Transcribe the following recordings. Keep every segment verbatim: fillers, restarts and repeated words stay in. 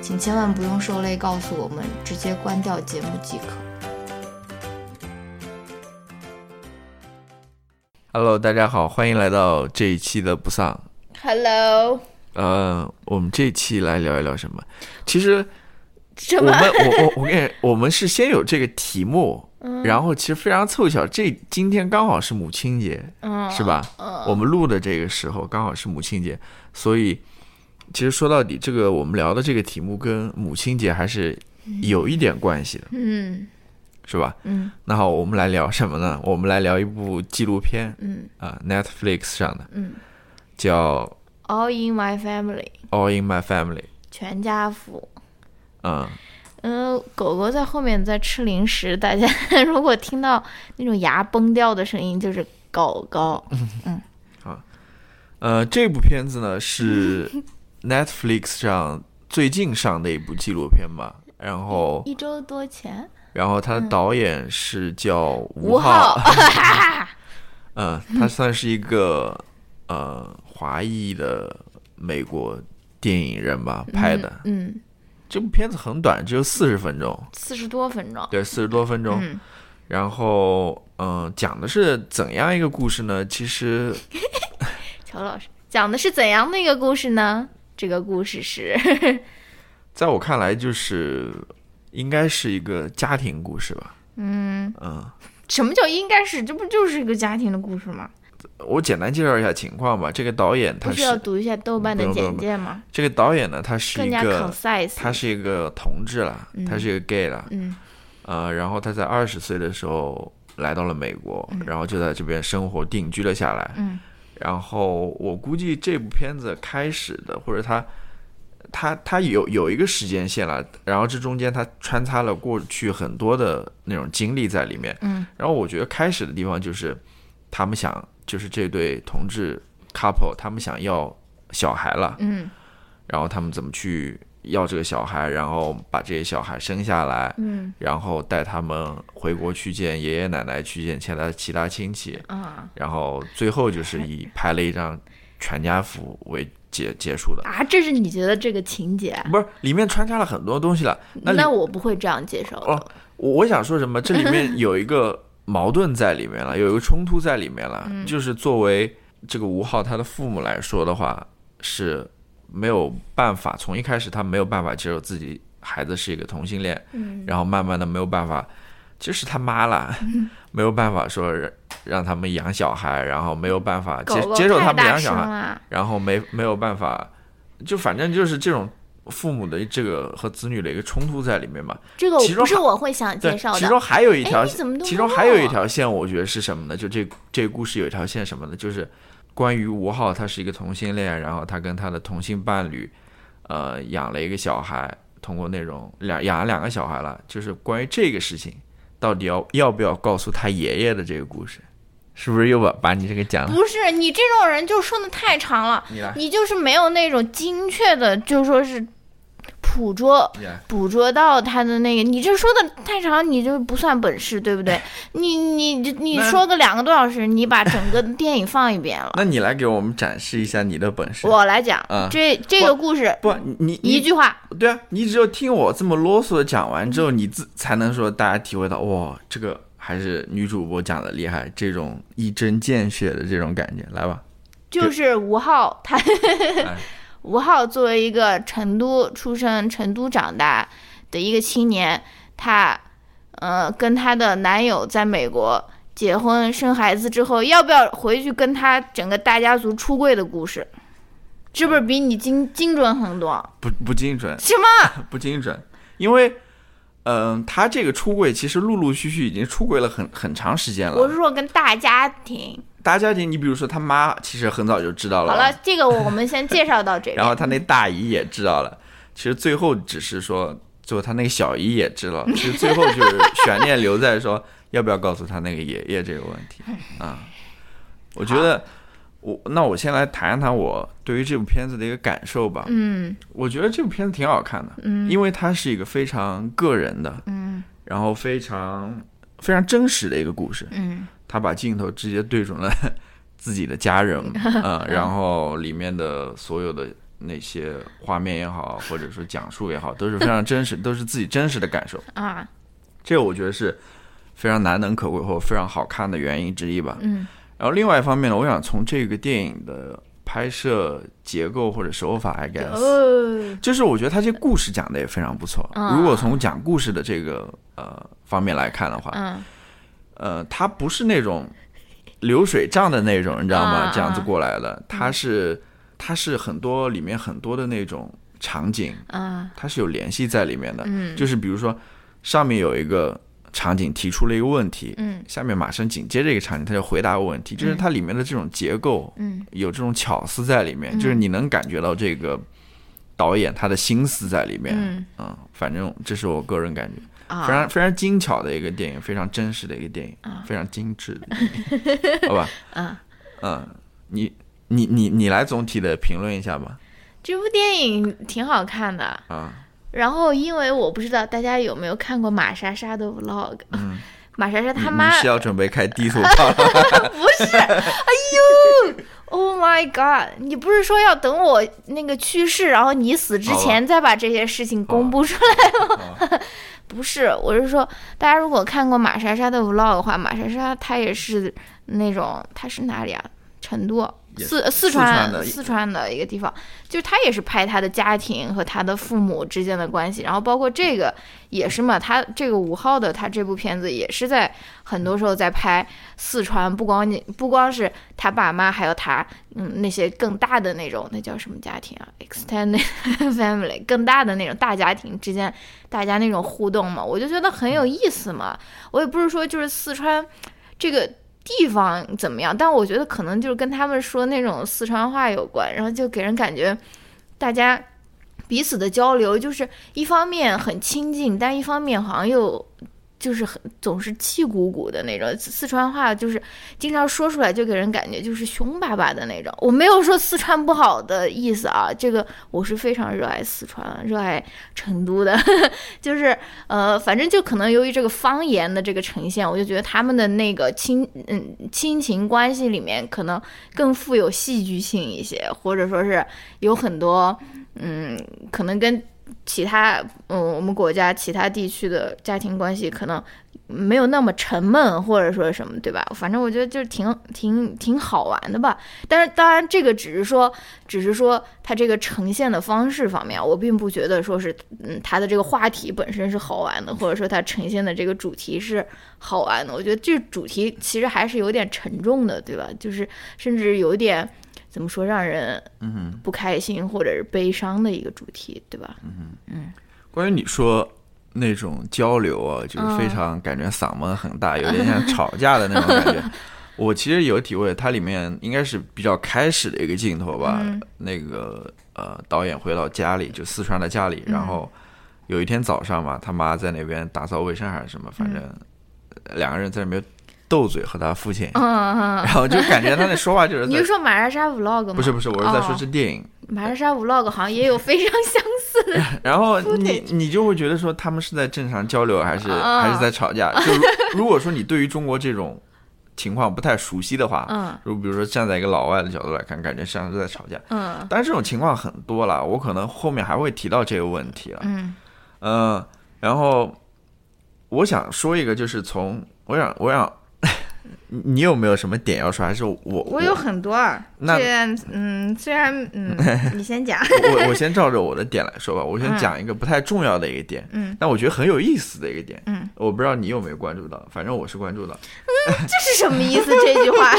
请千万不用受累告诉我们，直接关掉节目即可。 Hello 大家好，欢迎来到这一期的不丧。 Hello 呃，我们这一期来聊一聊什么？其实什么我们我我我跟你我们是先有这个题目，然后其实非常凑巧，这今天刚好是母亲节，嗯，是吧？嗯，我们录的这个时候刚好是母亲节，所以其实说到底，这个我们聊的这个题目跟母亲节还是有一点关系的，嗯，是吧？嗯，那好，我们来聊什么呢？我们来聊一部纪录片，嗯啊、呃、，Netflix 上的，嗯，叫 All in My Family， All in My Family， 全家福，嗯。嗯、呃，狗狗在后面在吃零食，大家如果听到那种牙崩掉的声音，就是狗狗。嗯，好，呃，这部片子呢是 Netflix 上最近上的一部纪录片吧，然后一周多前，然后它的导演是叫吴昊，嗯，他、呃、算是一个呃华裔的美国电影人吧拍的，嗯。嗯，这部片子很短，只有四十分钟，四十多分钟，对，四十多分钟。嗯、然后，嗯、呃，讲的是怎样一个故事呢？其实，乔老师讲的是怎样的一个故事呢？这个故事是，在我看来，就是应该是一个家庭故事吧。嗯嗯，什么叫应该是？这不就是一个家庭的故事吗？我简单介绍一下情况吧。这个导演他是不是要读一下豆瓣的简介吗？这个导演呢，他是一个他是一个同志啦、嗯，他是一个 gay 啦，嗯，呃，然后他在二十岁的时候来到了美国、嗯，然后就在这边生活定居了下来。嗯，然后我估计这部片子开始的，或者他他他有有一个时间线了，然后这中间他穿插了过去很多的那种经历在里面。嗯，然后我觉得开始的地方就是他们想。就是这对同志 couple 他们想要小孩了，嗯，然后他们怎么去要这个小孩，然后把这些小孩生下来，嗯，然后带他们回国去见爷爷奶奶，去见其他其他亲戚、啊、然后最后就是以拍了一张全家福为结结束的啊。这是你觉得这个情节、啊、不是里面穿插了很多东西了， 那, 那我不会这样接受的、哦、我, 我想说什么，这里面有一个矛盾在里面了，有一个冲突在里面了、嗯、就是作为这个吴昊他的父母来说的话，是没有办法，从一开始他没有办法接受自己孩子是一个同性恋、嗯、然后慢慢的没有办法，就是他妈了、嗯、没有办法说让他们养小孩，然后没有办法 接, 狗狗接受他们养小孩，然后没没有办法，就反正就是这种父母的这个和子女的一个冲突在里面嘛，这个不是我会想介绍的。其中还有一条，其中还有一条线，我觉得是什么呢？就这这个故事有一条线什么呢？就是关于吴昊，他是一个同性恋，然后他跟他的同性伴侣，呃，养了一个小孩，通过那种两养了两个小孩了，就是关于这个事情，到底要要不要告诉他爷爷的这个故事。是不是又把把你这个讲了？不是，你这种人就说的太长了， 你, 你就是没有那种精确的，就说是捕捉捕捉到他的那个，你这说的太长，你就不算本事，对不对？你你你说个两个多小时，你把整个电影放一遍了。那你来给我们展示一下你的本事。我来讲，嗯、这这个故事不，你一句话，对啊，你只有听我这么啰嗦的讲完之后，你自才能说大家体会到哇这个。还是女主播讲的厉害，这种一针见血的这种感觉，来吧。就是吴昊，他吴昊作为一个成都出生、成都长大的一个青年，他呃，跟她的男友在美国结婚生孩子之后，要不要回去跟她整个大家族出柜的故事，是不是比你精精准很多？不不精准，什么不精准？因为，嗯、呃，她这个出柜其实陆陆续续已经出柜了很很长时间了。我是说跟大家庭。大家庭，你比如说他妈其实很早就知道了。好了，这个我们先介绍到这边。然后他那大姨也知道了，其实最后只是说，最后他那个小姨也知道了，就最后就是悬念留在说要不要告诉他那个爷爷这个问题啊、嗯。我觉得我那我先来谈一谈我对于这部片子的一个感受吧。嗯，我觉得这部片子挺好看的，嗯，因为它是一个非常个人的，嗯，然后非常非常真实的一个故事，嗯。他把镜头直接对准了自己的家人，嗯，然后里面的所有的那些画面也好，或者说讲述也好，都是非常真实，都是自己真实的感受啊。这我觉得是非常难能可贵或非常好看的原因之一吧。嗯。然后另外一方面呢，我想从这个电影的拍摄结构或者手法 ，I guess，、哦、就是我觉得他这故事讲的也非常不错。嗯、如果从讲故事的这个呃方面来看的话，嗯。呃，他不是那种流水账的那种，你知道吗？啊、这样子过来的，他是他是很多里面很多的那种场景，啊，它是有联系在里面的。嗯，就是比如说上面有一个场景提出了一个问题，嗯，下面马上紧接这个场景，他就回答问题，嗯，就是它里面的这种结构，嗯，有这种巧思在里面，嗯，就是你能感觉到这个导演他的心思在里面。嗯，嗯反正这是我个人感觉。非常非常精巧的一个电影，非常真实的一个电影，啊，非常精致的电影，好吧？啊，嗯，你你你你来总体的评论一下吧。这部电影挺好看的啊。然后，因为我不知道大家有没有看过马莎莎的 vlog，嗯，马莎莎他妈你是要准备开地图炮了？不是，哎呦 ，Oh my God！ 你不是说要等我那个去世，然后你死之前再把这些事情公布出来吗？不是，我是说大家如果看过马莎莎的 vlog 的话，马莎莎她也是那种，她是哪里啊？成都，四四川四川的一个地方，就是她也是拍她的家庭和她的父母之间的关系，然后包括这个也是嘛，她这个五号的她这部片子也是在很多时候在拍四川，不光不光是她爸妈，还有她嗯那些更大的那种，那叫什么家庭啊 ？extended family 更大的那种大家庭之间，大家那种互动嘛，我就觉得很有意思嘛。我也不是说就是四川这个地方怎么样，但我觉得可能就是跟他们说那种四川话有关，然后就给人感觉大家彼此的交流就是一方面很亲近，但一方面好像又就是很总是气鼓鼓的那种。四川话就是经常说出来就给人感觉就是凶巴巴的那种。我没有说四川不好的意思啊，这个我是非常热爱四川热爱成都的就是呃，反正就可能由于这个方言的这个呈现，我就觉得他们的那个亲嗯亲情关系里面可能更富有戏剧性一些，或者说是有很多嗯可能跟其他嗯，我们国家其他地区的家庭关系可能没有那么沉闷，或者说什么，对吧？反正我觉得就是挺挺挺好玩的吧。但是当然，这个只是说，只是说它这个呈现的方式方面，我并不觉得说是嗯，它的这个话题本身是好玩的，或者说它呈现的这个主题是好玩的。我觉得这主题其实还是有点沉重的，对吧？就是甚至有点。怎么说让人不开心或者是悲伤的一个主题，对吧？嗯嗯。关于你说那种交流啊，就是非常感觉嗓门很大，嗯，有点像吵架的那种感觉。我其实有体会，它里面应该是比较开始的一个镜头吧。嗯，那个呃，导演回到家里，就四川的家里，嗯，然后有一天早上嘛，他妈在那边打扫卫生还是什么，反正两个人在那边。斗嘴和他父亲，嗯，然后就感觉他那说话就是在。你是说马莎莎 vlog 吗？不是不是，我是在说这电影。哦，马莎莎 vlog 好像也有非常相似的。然后你你就会觉得说他们是在正常交流还是，哦，还是在吵架？就 如, 如果说你对于中国这种情况不太熟悉的话，嗯，如比如说站在一个老外的角度来看，感觉像是在吵架。嗯，但是这种情况很多了，我可能后面还会提到这个问题了。嗯嗯，呃，然后我想说一个，就是从我想我想。你有没有什么点要说？还是我我有很多。那嗯，虽然嗯，你先讲。我我先照着我的点来说吧。我先讲一个不太重要的一个点，嗯，但我觉得很有意思的一个点，嗯，我不知道你有没有关注到，反正我是关注到。嗯，这是什么意思？这句话，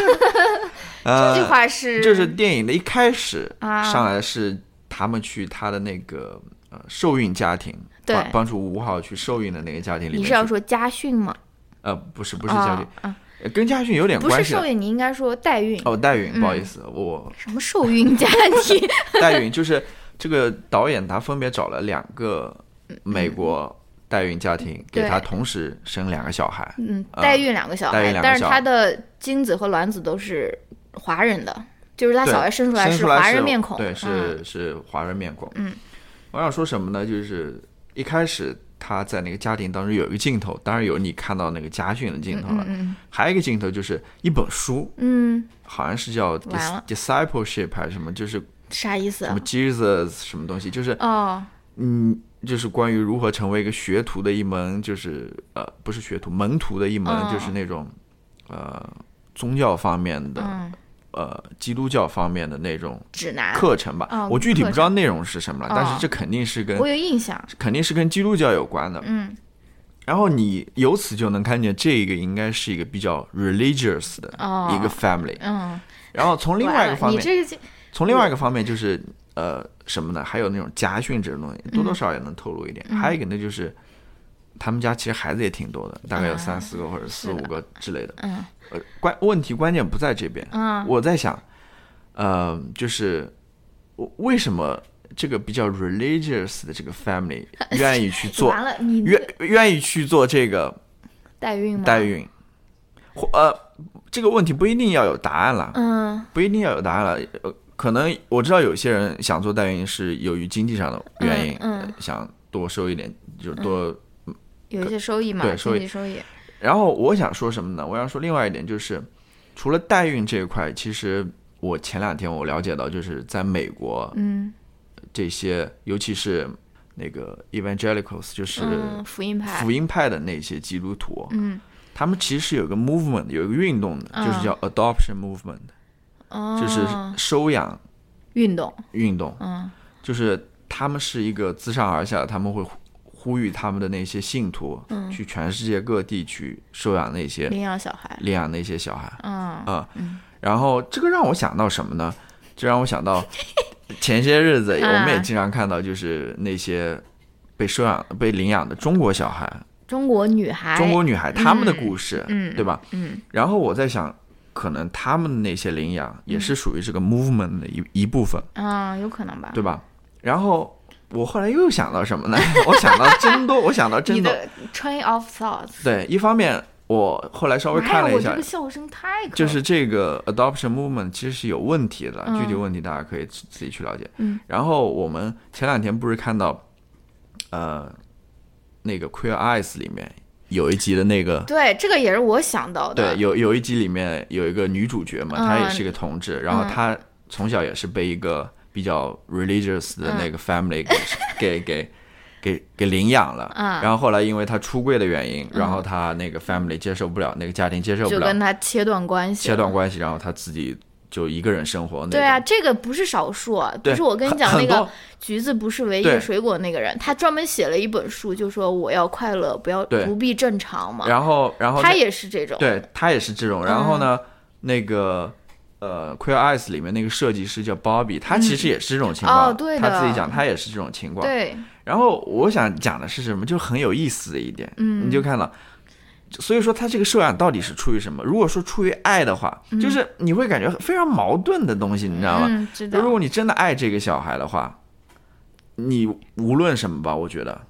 这句话是、呃、就是电影的一开始、啊、上来是他们去他的那个呃受孕家庭，对，帮助吴昊去受孕的那个家庭里面。你是要说家训吗？呃，不是，不是家训。哦啊跟家训有点关系，不是受孕，你应该说代孕。哦，代孕，不好意思，嗯、我什么受孕家庭？代孕就是这个导演他分别找了两个美国代孕家庭，嗯、给他同时生两个小孩。嗯，代孕两个小孩，代孕两个小孩，但是他的精子和卵子都是华人的，就是他小孩生出来是华人面孔，对，是、嗯、是华人面孔。嗯，我想说什么呢？就是一开始。他在那个家庭当中有一个镜头，当然有你看到那个家训的镜头了，嗯嗯嗯，还有一个镜头就是一本书，嗯，好像是叫 discipleship 还是什么，就是啥意思啊？什么 Jesus 什么东西，就是哦，嗯，就是关于如何成为一个学徒的一门，就是呃，不是学徒，门徒的一门，哦、就是那种呃宗教方面的、嗯、呃基督教方面的那种指南课程吧。哦、我具体不知道内容是什么了，但是这肯定是跟我有印象，肯定是跟基督教有关的。嗯，然后你由此就能看见这个应该是一个比较 religious 的一个 family。哦、嗯，然后从另外一个方面，这个、从另外一个方面就是呃什么呢？还有那种家训这种东西，多多少少也能透露一点。嗯、还有一个呢就是。他们家其实孩子也挺多的，大概有三四个或者四五个之类的。嗯，呃，关问题关键不在这边。嗯，我在想，呃，就是为什么这个比较 religious 的这个 family 愿意去做，完了你愿愿意去做这个代孕吗？代孕，呃，这个问题不一定要有答案了。嗯，不一定要有答案了。呃，可能我知道有些人想做代孕是由于经济上的原因，嗯嗯、想多收一点，就是多。嗯有一些收益嘛，对，收益收益。然后我想说什么呢？我想说另外一点就是，除了代孕这一块，其实我前两天我了解到，就是在美国，嗯，这些尤其是那个 evangelicals， 就是福音派福音派的那些基督徒，嗯，他们其实是有个 movement， 有一个运动的，嗯、就是叫 adoption movement，、哦、就是收养运动运动，嗯，就是他们是一个自上而下，他们会。呼吁他们的那些信徒、嗯、去全世界各地去收养那些领养小孩领养那些小孩、嗯呃嗯、然后这个让我想到什么呢？这让我想到前些日子我们也经常看到，就是那些被收养、啊、被领养的中国小孩中国女孩中国女孩他们的故事、嗯、对吧、嗯、然后我在想可能他们那些领养也是属于这个 movement 的 一,、嗯、一部分、嗯、有可能吧，对吧？然后我后来又想到什么呢？我想到真多，我想到真多。你的 train of thoughts。对，一方面我后来稍微看了一下，我这个笑声太可……就是这个 adoption movement 其实是有问题的，嗯、具体问题大家可以自己去了解。嗯。然后我们前两天不是看到，呃，那个 Queer Eyes 里面有一集的那个，对，这个也是我想到的。对，有有一集里面有一个女主角嘛，嗯、她也是一个同志，然后她从小也是被一个。比较 religious 的那个 family 给、嗯、给给给给领养了、嗯，然后后来因为他出柜的原因、嗯，然后他那个 family 接受不了，那个家庭接受不了，就跟他切断关系，切断关系，然后他自己就一个人生活。对啊，这个不是少数，不是我跟你讲那个橘子不是唯一水果那个人，他专门写了一本书，就说我要快乐，不要不必正常嘛。然后然后他也是这种，对他也是这种。然后呢，嗯、那个。呃 Queer Eyes 里面那个设计师叫 Bobby， 他其实也是这种情况、嗯哦、对的，他自己讲他也是这种情况。对，然后我想讲的是什么，就很有意思的一点、嗯、你就看到，所以说他这个收养到底是出于什么？如果说出于爱的话、嗯、就是你会感觉非常矛盾的东西，你知道吗、嗯、知道，如果你真的爱这个小孩的话，你无论什么吧，我觉得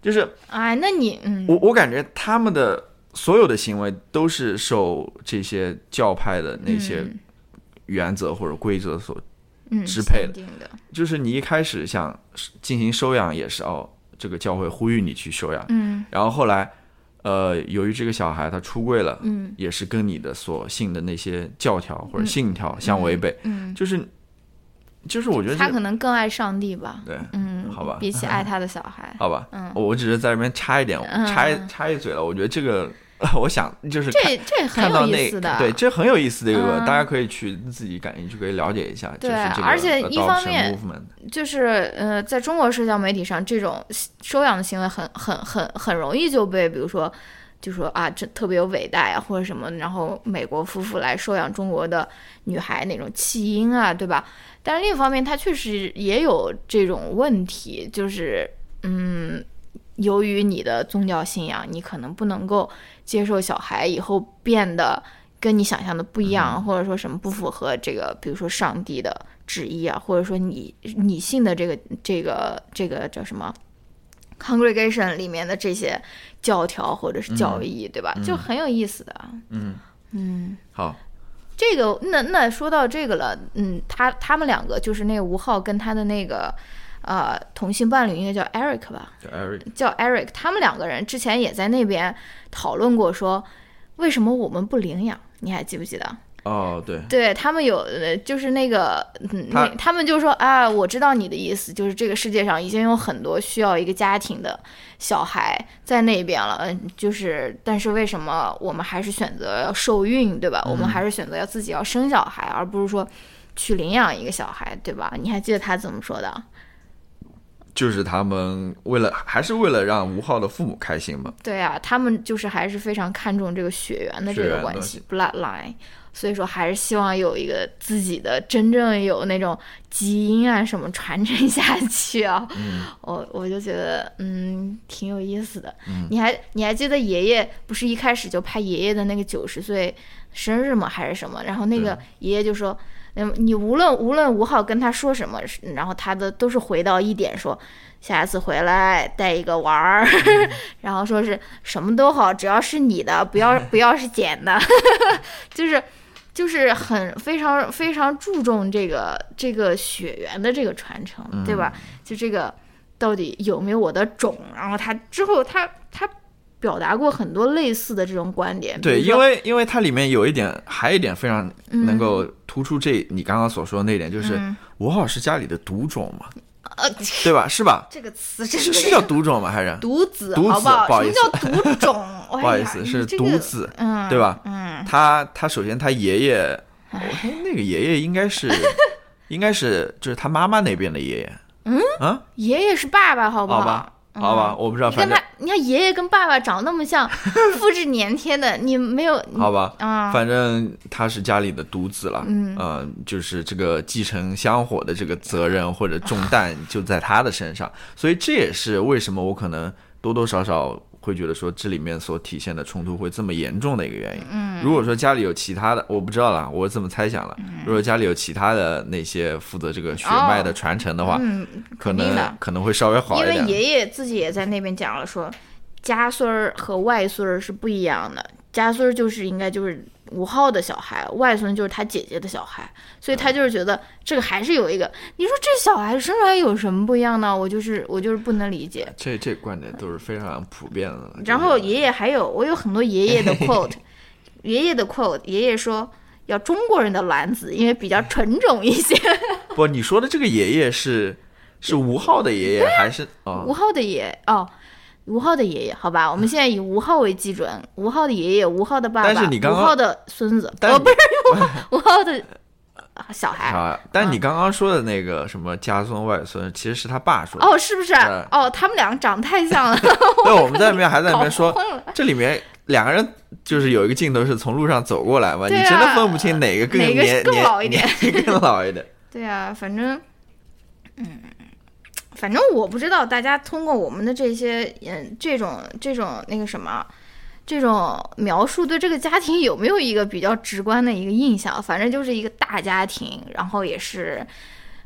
就是哎，那你、嗯、我我感觉他们的所有的行为都是受这些教派的那些原则或者规则所支配的，就是你一开始想进行收养也是哦，这个教会呼吁你去收养，然后后来呃，由于这个小孩他出柜了，也是跟你的所信的那些教条或者信条相违背，就是就是我觉得他可能更爱上帝吧，对，嗯，好吧，比起爱他的小孩，好吧，嗯，我只是在这边插一点，插一插一嘴了，我觉得这个我想就是这这很有意思的，对，这很有意思的一个、嗯，大家可以去自己感兴趣可以了解一下。对，就是、而且一方面就是呃，在中国社交媒体上，这种收养的行为很很很很容易就被，比如说就说啊，这特别有伟大呀、啊，或者什么，然后美国夫妇来收养中国的女孩那种弃婴啊，对吧？但是另一方面，它确实也有这种问题，就是嗯。由于你的宗教信仰，你可能不能够接受小孩以后变得跟你想象的不一样、嗯、或者说什么不符合这个比如说上帝的旨意啊，或者说你你信的这个这个这个叫什么 congregation 里面的这些教条或者是教义、嗯、对吧，就很有意思的。嗯嗯，好，这个那那说到这个了，嗯，他他们两个就是那个吴昊跟他的那个呃，同性伴侣应该叫 Eric 吧，叫 Eric， 叫 Eric。他们两个人之前也在那边讨论过，说为什么我们不领养？你还记不记得？哦，对，对他们有，就是那个，嗯、他他们就说啊，我知道你的意思，就是这个世界上已经有很多需要一个家庭的小孩在那边了，嗯，就是，但是为什么我们还是选择要受孕，对吧？嗯、我们还是选择要自己要生小孩，而不是说去领养一个小孩，对吧？你还记得他怎么说的？就是他们为了还是为了让吴昊的父母开心嘛？对啊，他们就是还是非常看重这个血缘的这个关系 bloodline， 所以说还是希望有一个自己的真正有那种基因啊什么传承下去啊。嗯、我我就觉得嗯挺有意思的。嗯、你还你还记得爷爷不是一开始就拍爷爷的那个九十岁生日吗？还是什么？然后那个爷爷就说。你无论无论吴昊跟他说什么，然后他的都是回到一点，说下次回来带一个玩儿，嗯、然后说是什么都好，只要是你的，不要不要是捡的，就是就是很非常非常注重这个这个血缘的这个传承，嗯、对吧？就这个到底有没有我的种？然后他之后他他。表达过很多类似的这种观点，对，因为因为它里面有一点，还有一点非常能够突出这、嗯、你刚刚所说的那一点，就是吴昊、嗯、是家里的独种嘛，呃、嗯，对吧？是吧？这个词这是叫独种吗？还是独子？独子，好不好？不好意思，什么叫独种？不好意思，是独子，这个、对吧？嗯，他他首先他爷爷，我说那个爷爷应该是应该是就是他妈妈那边的爷爷，嗯啊，爷爷是爸爸，好不好？好吧好吧、嗯，我不知道。反正你看爷爷跟爸爸长那么像，复制粘贴的，你没有好吧？嗯，反正他是家里的独子了，嗯、呃，就是这个继承香火的这个责任或者重担就在他的身上，嗯、所以这也是为什么我可能多多少少会觉得说这里面所体现的冲突会这么严重的一个原因。嗯，如果说家里有其他的，我不知道了，我这么猜想了。嗯、如果家里有其他的那些负责这个血脉的传承的话，哦嗯、可能可能会稍微好一点。因为爷爷自己也在那边讲了说，说家孙儿和外孙儿是不一样的，家孙儿就是应该就是吴昊的小孩，外孙就是他姐姐的小孩，所以他就是觉得这个还是有一个。嗯、你说这小孩生出来有什么不一样呢？我就是我就是不能理解。这这观点都是非常普遍的。嗯、然后爷爷还有我有很多爷爷的 quote， 爷爷的 quote， 爷爷说要中国人的卵子，因为比较纯种一些。不，你说的这个爷爷是是吴昊的爷爷还是哦？吴昊的爷哦。吴昊的爷爷，好吧，我们现在以吴昊为基准，吴昊的爷爷，吴昊的爸爸，吴昊的孙子，我、哦、不是吴昊的小孩、啊。但你刚刚说的那个什么家孙外孙，嗯、其实是他爸说的哦，是不是？呃、哦，他们两个长得太像了。对，我们在里面还在里面说，这里面两个人就是有一个镜头是从路上走过来嘛，啊、你真的分不清哪个更哪个更老一点，更老一点。对啊，反正，嗯。反正我不知道大家通过我们的这些嗯这种这种那个什么这种描述对这个家庭有没有一个比较直观的一个印象，反正就是一个大家庭，然后也是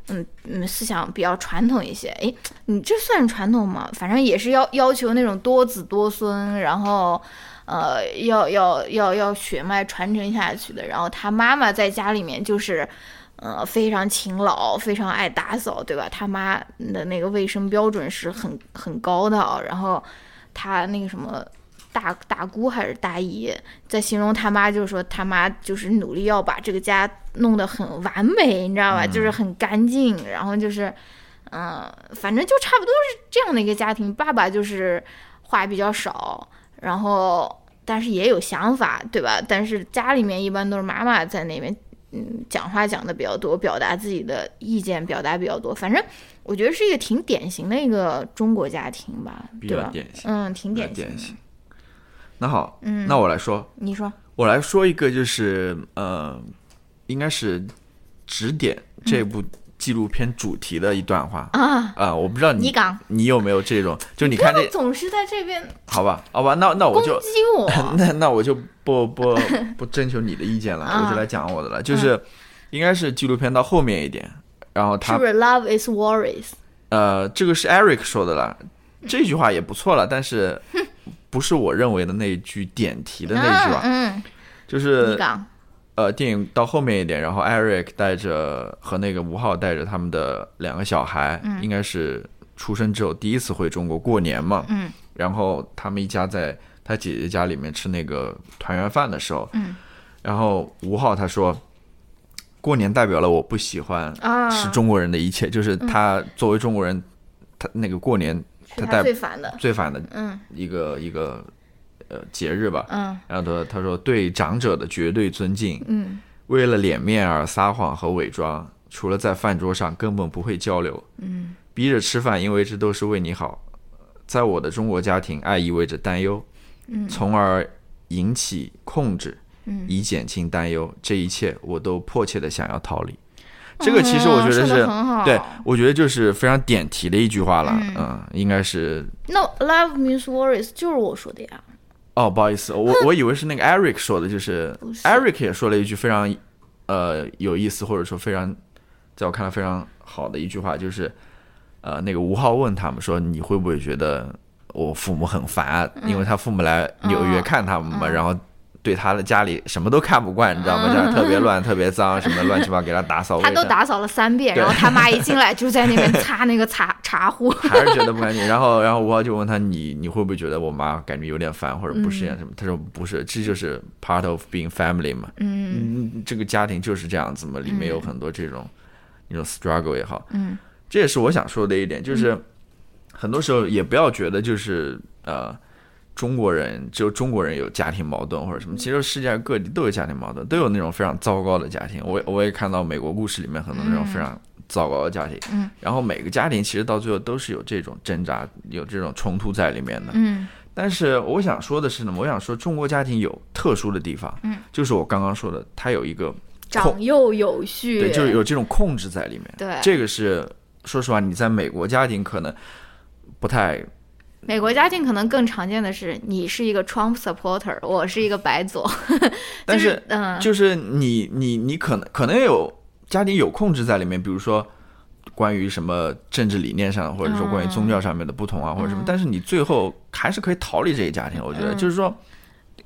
嗯嗯思想比较传统一些。诶，你这算传统吗？反正也是要要求那种多子多孙，然后呃要要要要血脉传承下去的。然后他妈妈在家里面就是呃，非常勤劳，非常爱打扫，对吧？他妈的那个卫生标准是很很高的、哦。然后他那个什么大大姑还是大姨，在形容他妈，就是说他妈就是努力要把这个家弄得很完美，你知道吧？嗯、就是很干净，然后就是，嗯、呃，反正就差不多是这样的一个家庭。爸爸就是话比较少，然后但是也有想法，对吧？但是家里面一般都是妈妈在那边，嗯，讲话讲的比较多，表达自己的意见表达比较多。反正我觉得是一个挺典型的一个中国家庭吧，比较典型，嗯，挺典型。典型。那好，嗯，那我来说，你说，我来说一个，就是呃，应该是指点这部纪录片主题的一段话啊、嗯、啊！我不知道你 你, 你有没有这种，就你看这总是在这边，好吧，好吧，那那我就攻击我，那那我就不不不征求你的意见了，我就来讲我的了，就是、嗯、应该是纪录片到后面一点，然后他是不是 Love is worries？ 呃，这个是 Eric 说的了，这句话也不错了，但是不是我认为的那一句点题的那一句吧？嗯，嗯就是你讲。呃，电影到后面一点，然后 Eric 带着和那个吴昊带着他们的两个小孩、嗯、应该是出生之后第一次回中国过年嘛、嗯、然后他们一家在他姐姐家里面吃那个团圆饭的时候、嗯、然后吴昊他说过年代表了我不喜欢是中国人的一切、啊、就是他作为中国人、嗯、他那个过年他代表最烦的最烦的一个、嗯、一个呃，节日吧，嗯，然后他说对长者的绝对尊敬，嗯，为了脸面而撒谎和伪装，除了在饭桌上根本不会交流，嗯，逼着吃饭，因为这都是为你好。在我的中国家庭，爱意味着担忧，嗯，从而引起控制，嗯，以减轻担忧，这一切我都迫切的想要逃离。这个其实我觉得是、嗯、对，我觉得就是非常点题的一句话了，嗯，嗯应该是 No love means worries， 就是我说的呀。哦，不好意思，我我以为是那个 Eric 说的，就是, 是 Eric 也说了一句非常呃有意思，或者说非常在我看来非常好的一句话，就是呃那个吴昊问他们说你会不会觉得我父母很烦、嗯、因为他父母来纽约看他们嘛、嗯，然后对他的家里什么都看不惯，你知道吗？这样特别乱、嗯、特别脏，什么乱七八给他打扫卫生，他都打扫了三遍，然后他妈一进来就在那边擦那个茶茶壶，还是觉得不干净。然后，然后吴昊就问他，你你会不会觉得我妈感觉有点烦，或者不适应什么、嗯？他说不是，这就是 part of being family 嘛，嗯，嗯这个家庭就是这样子嘛，里面有很多这种那、嗯、种 struggle 也好，嗯，这也是我想说的一点，就是、嗯、很多时候也不要觉得就是呃。中国人只有中国人有家庭矛盾或者什么，其实世界各地都有家庭矛盾，都有那种非常糟糕的家庭。我我也看到美国故事里面很多那种非常糟糕的家庭、嗯，然后每个家庭其实到最后都是有这种挣扎、有这种冲突在里面的。嗯，但是我想说的是呢，我想说中国家庭有特殊的地方，嗯，就是我刚刚说的，它有一个长幼有序，对，就是有这种控制在里面。对，这个是说实话，你在美国家庭可能不太。美国家庭可能更常见的是你是一个 Trump supporter， 我是一个白左、就是、但是、嗯、就是你你你可能可能有家庭有控制在里面，比如说关于什么政治理念上或者说关于宗教上面的不同啊、嗯、或者什么，但是你最后还是可以逃离这个家庭，我觉得、嗯、就是说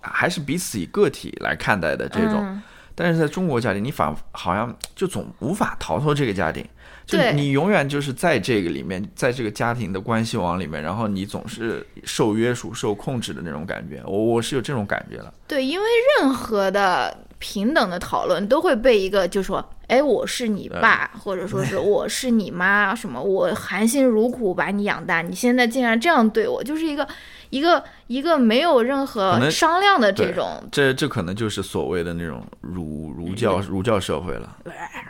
还是彼此以个体来看待的这种、嗯、但是在中国家庭你反好像就总无法逃脱这个家庭，就你永远就是在这个里面，在这个家庭的关系网里面，然后你总是受约束受控制的那种感觉，我我是有这种感觉了。对，因为任何的平等的讨论都会被一个就说哎，我是你爸或者说是我是你妈什么，我含辛茹苦把你养大，你现在竟然这样对我，就是一个一个一个没有任何商量的这种，这这可能就是所谓的那种儒儒教儒教社会了，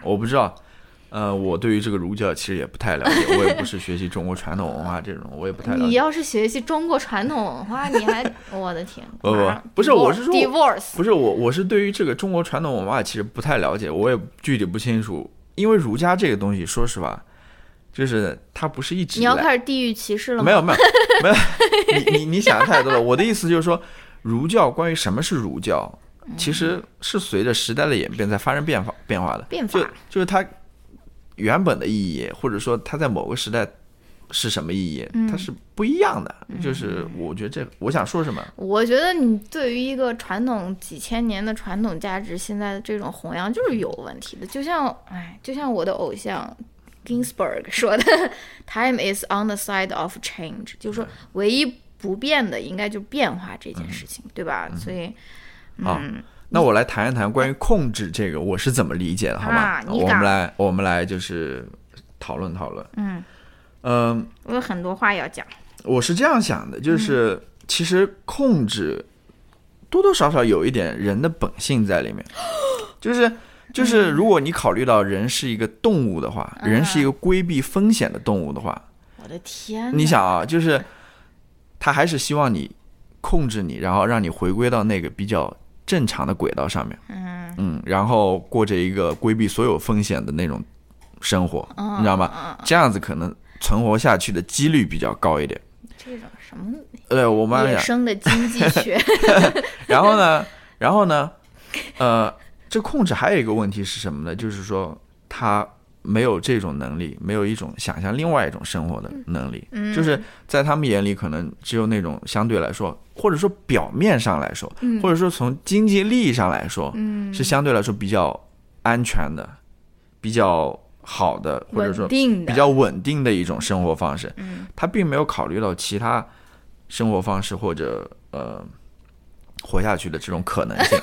我不知道。呃，我对于这个儒教其实也不太了解，我也不是学习中国传统文化这种，我也不太了解。你要是学习中国传统文化，你还我的天！不不不是，我是说， Divorce. 不是我，我是对于这个中国传统文化其实不太了解，我也具体不清楚。因为儒家这个东西，说实话，就是它不是一直你要开始地域歧视了吗？没有没有没有，你你你想的太多了。我的意思就是说，儒教关于什么是儒教，其实是随着时代的演变在发生变化变化的变法，就就是它。原本的意义，或者说它在某个时代是什么意义，嗯、它是不一样的。嗯、就是我觉得这，我想说什么？我觉得你对于一个传统几千年的传统价值，现在的这种弘扬就是有问题的。就像，哎，就像我的偶像 Ginsberg 说的 ，"Time is on the side of change"， 就是说唯一不变的应该就变化这件事情，嗯、对吧？嗯、所以，嗯。哦那我来谈一谈关于控制这个我是怎么理解的，好吧？我们来，我们来就是讨论讨论。嗯嗯，我有很多话要讲。我是这样想的，就是其实控制多多少少有一点人的本性在里面，就是就是如果你考虑到人是一个动物的话，人是一个规避风险的动物的话，我的天，你想啊，就是他还是希望你控制你，然后让你回归到那个比较正常的轨道上面，嗯嗯，然后过着一个规避所有风险的那种生活，你知道吗？这样子可能存活下去的几率比较高一点。这种什么对我妈野生的经济学然后呢然后呢呃这控制还有一个问题是什么呢，就是说他没有这种能力，没有一种想象另外一种生活的能力、嗯、就是在他们眼里可能只有那种相对来说，或者说表面上来说、嗯、或者说从经济利益上来说、嗯、是相对来说比较安全的，比较好的，或者说比较稳定的一种生活方式、嗯、他并没有考虑到其他生活方式或者呃活下去的这种可能性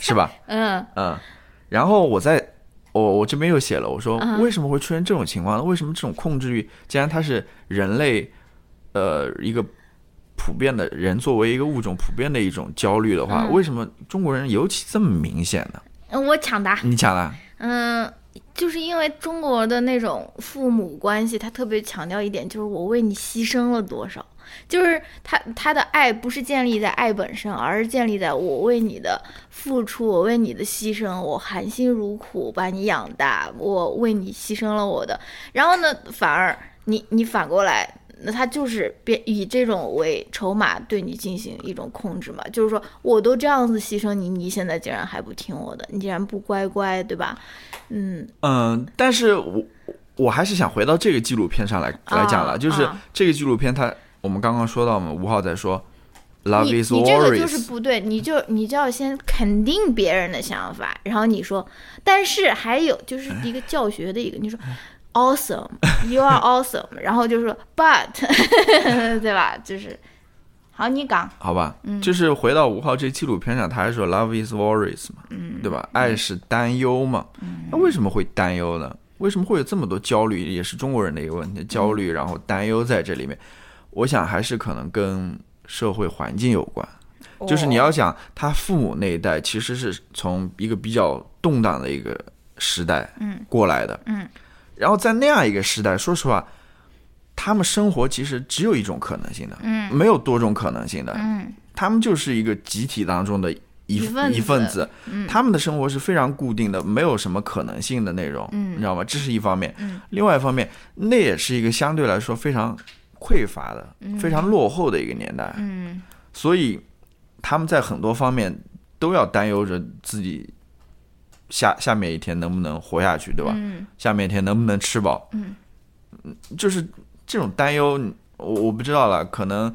是吧，嗯嗯。然后我在我我这边又写了，我说为什么会出现这种情况呢、嗯、为什么这种控制欲既然它是人类呃一个普遍的，人作为一个物种普遍的一种焦虑的话、嗯、为什么中国人尤其这么明显呢？嗯，我抢答。你抢答。嗯，就是因为中国的那种父母关系，他特别强调一点，就是我为你牺牲了多少，就是他他的爱不是建立在爱本身，而是建立在我为你的付出，我为你的牺牲，我含辛茹苦把你养大，我为你牺牲了我的。然后呢，反而你你反过来，那他就是变以这种为筹码对你进行一种控制嘛，就是说我都这样子牺牲你，你现在竟然还不听我的，你竟然不乖乖，对吧？嗯嗯，但是我我还是想回到这个纪录片上来来讲了、啊，就是这个纪录片它，它、啊、我们刚刚说到嘛，吴昊在说 ，Love is worries， 你这个就是不对，你就你就要先肯定别人的想法，然后你说，但是还有就是一个教学的一个，你说。Awesome, you are awesome 然后就说 but 对吧，就是好你讲好吧、嗯、就是回到吴昊这纪录片上，他还说 love is worries 嘛、嗯、对吧，爱是担忧嘛，那、嗯、为什么会担忧呢？为什么会有这么多焦虑，也是中国人的一个问题，焦虑然后担忧在这里面、嗯、我想还是可能跟社会环境有关，就是你要想他父母那一代其实是从一个比较动荡的一个时代过来的， 嗯, 嗯然后在那样一个时代，说实话他们生活其实只有一种可能性的、嗯、没有多种可能性的、嗯、他们就是一个集体当中的一份 子, 一份子、嗯、他们的生活是非常固定的，没有什么可能性的内容、嗯、你知道吗？这是一方面、嗯、另外一方面那也是一个相对来说非常匮乏的、嗯、非常落后的一个年代、嗯、所以他们在很多方面都要担忧着自己下下面一天能不能活下去，对吧、嗯、下面一天能不能吃饱、嗯、就是这种担忧 我, 我不知道了，可能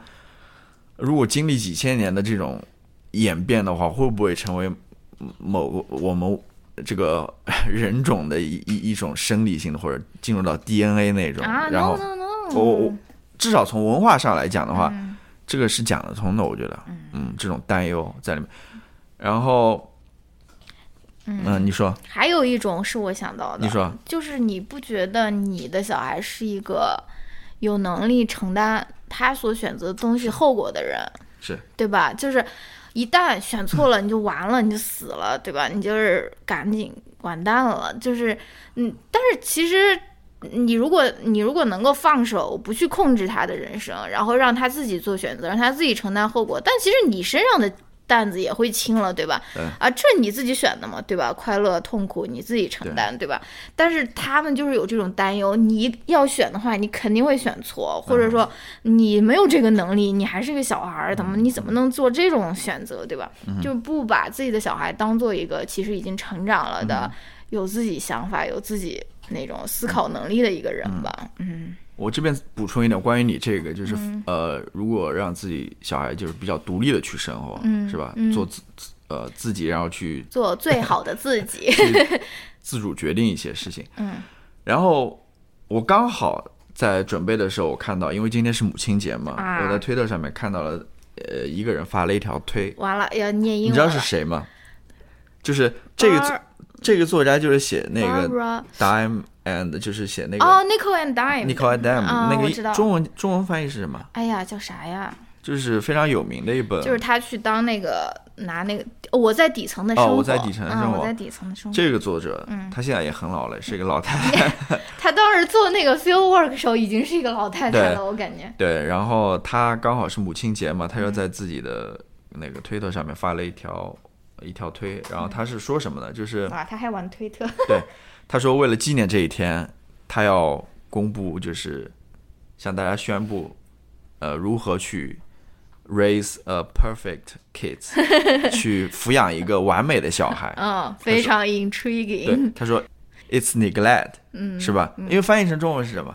如果经历几千年的这种演变的话，会不会成为某个我们这个人种的 一, 一, 一种生理性的，或者进入到 D N A 那种、啊、然后 no, no, no. 我我至少从文化上来讲的话、嗯、这个是讲得通的，我觉得 嗯, 嗯，这种担忧在里面。然后嗯, 嗯，你说还有一种是我想到的，你说就是你不觉得你的小孩是一个有能力承担他所选择的东西后果的人，是对吧？就是一旦选错了你就完了，你就死了，对吧？你就是赶紧完蛋了，就是嗯，但是其实你如果你如果能够放手，不去控制他的人生，然后让他自己做选择，让他自己承担后果，但其实你身上的担子也会轻了，对吧？啊，这你自己选的嘛，对吧？快乐痛苦你自己承担， 对, 对吧？但是他们就是有这种担忧，你要选的话你肯定会选错，或者说你没有这个能力，你还是个小孩，怎么你怎么能做这种选择，对吧？就不把自己的小孩当做一个其实已经成长了的、嗯、有自己想法有自己那种思考能力的一个人吧。嗯，我这边补充一点关于你这个，就是、嗯、呃，如果让自己小孩就是比较独立的去生活，嗯、是吧？嗯、做自呃自己，然后去做最好的自己，自主决定一些事情。嗯。然后我刚好在准备的时候，我看到，因为今天是母亲节嘛，啊、我在推特上面看到了，呃，一个人发了一条推，完了要念英文，你知道是谁吗？就是这个、Bar、这个作家，就是写那个 Dime。And 就是写那个哦、oh, ，Nickel and Dime，Nickel and Dime、oh, 那个中文中文翻译是什么？哎呀，叫啥呀？就是非常有名的一本，就是他去当那个拿那个我在底层的生活，哦，我在底层的生活，嗯，我在底层的生活。这个作者，嗯，他现在也很老了，是一个老太太。他当时做那个 field work 的时候，已经是一个老太太了，我感觉。对，然后他刚好是母亲节嘛，他又在自己的那个推特上面发了一条、嗯、一条推，然后他是说什么呢？就是哇，他还玩推特。对，他说为了纪念这一天，他要公布，就是向大家宣布，呃，如何去。raise a perfect kids 去抚养一个完美的小孩。嗯，非常 intriguing。 对，他说 it's neglect、嗯、是吧、嗯、因为翻译成中文是什么，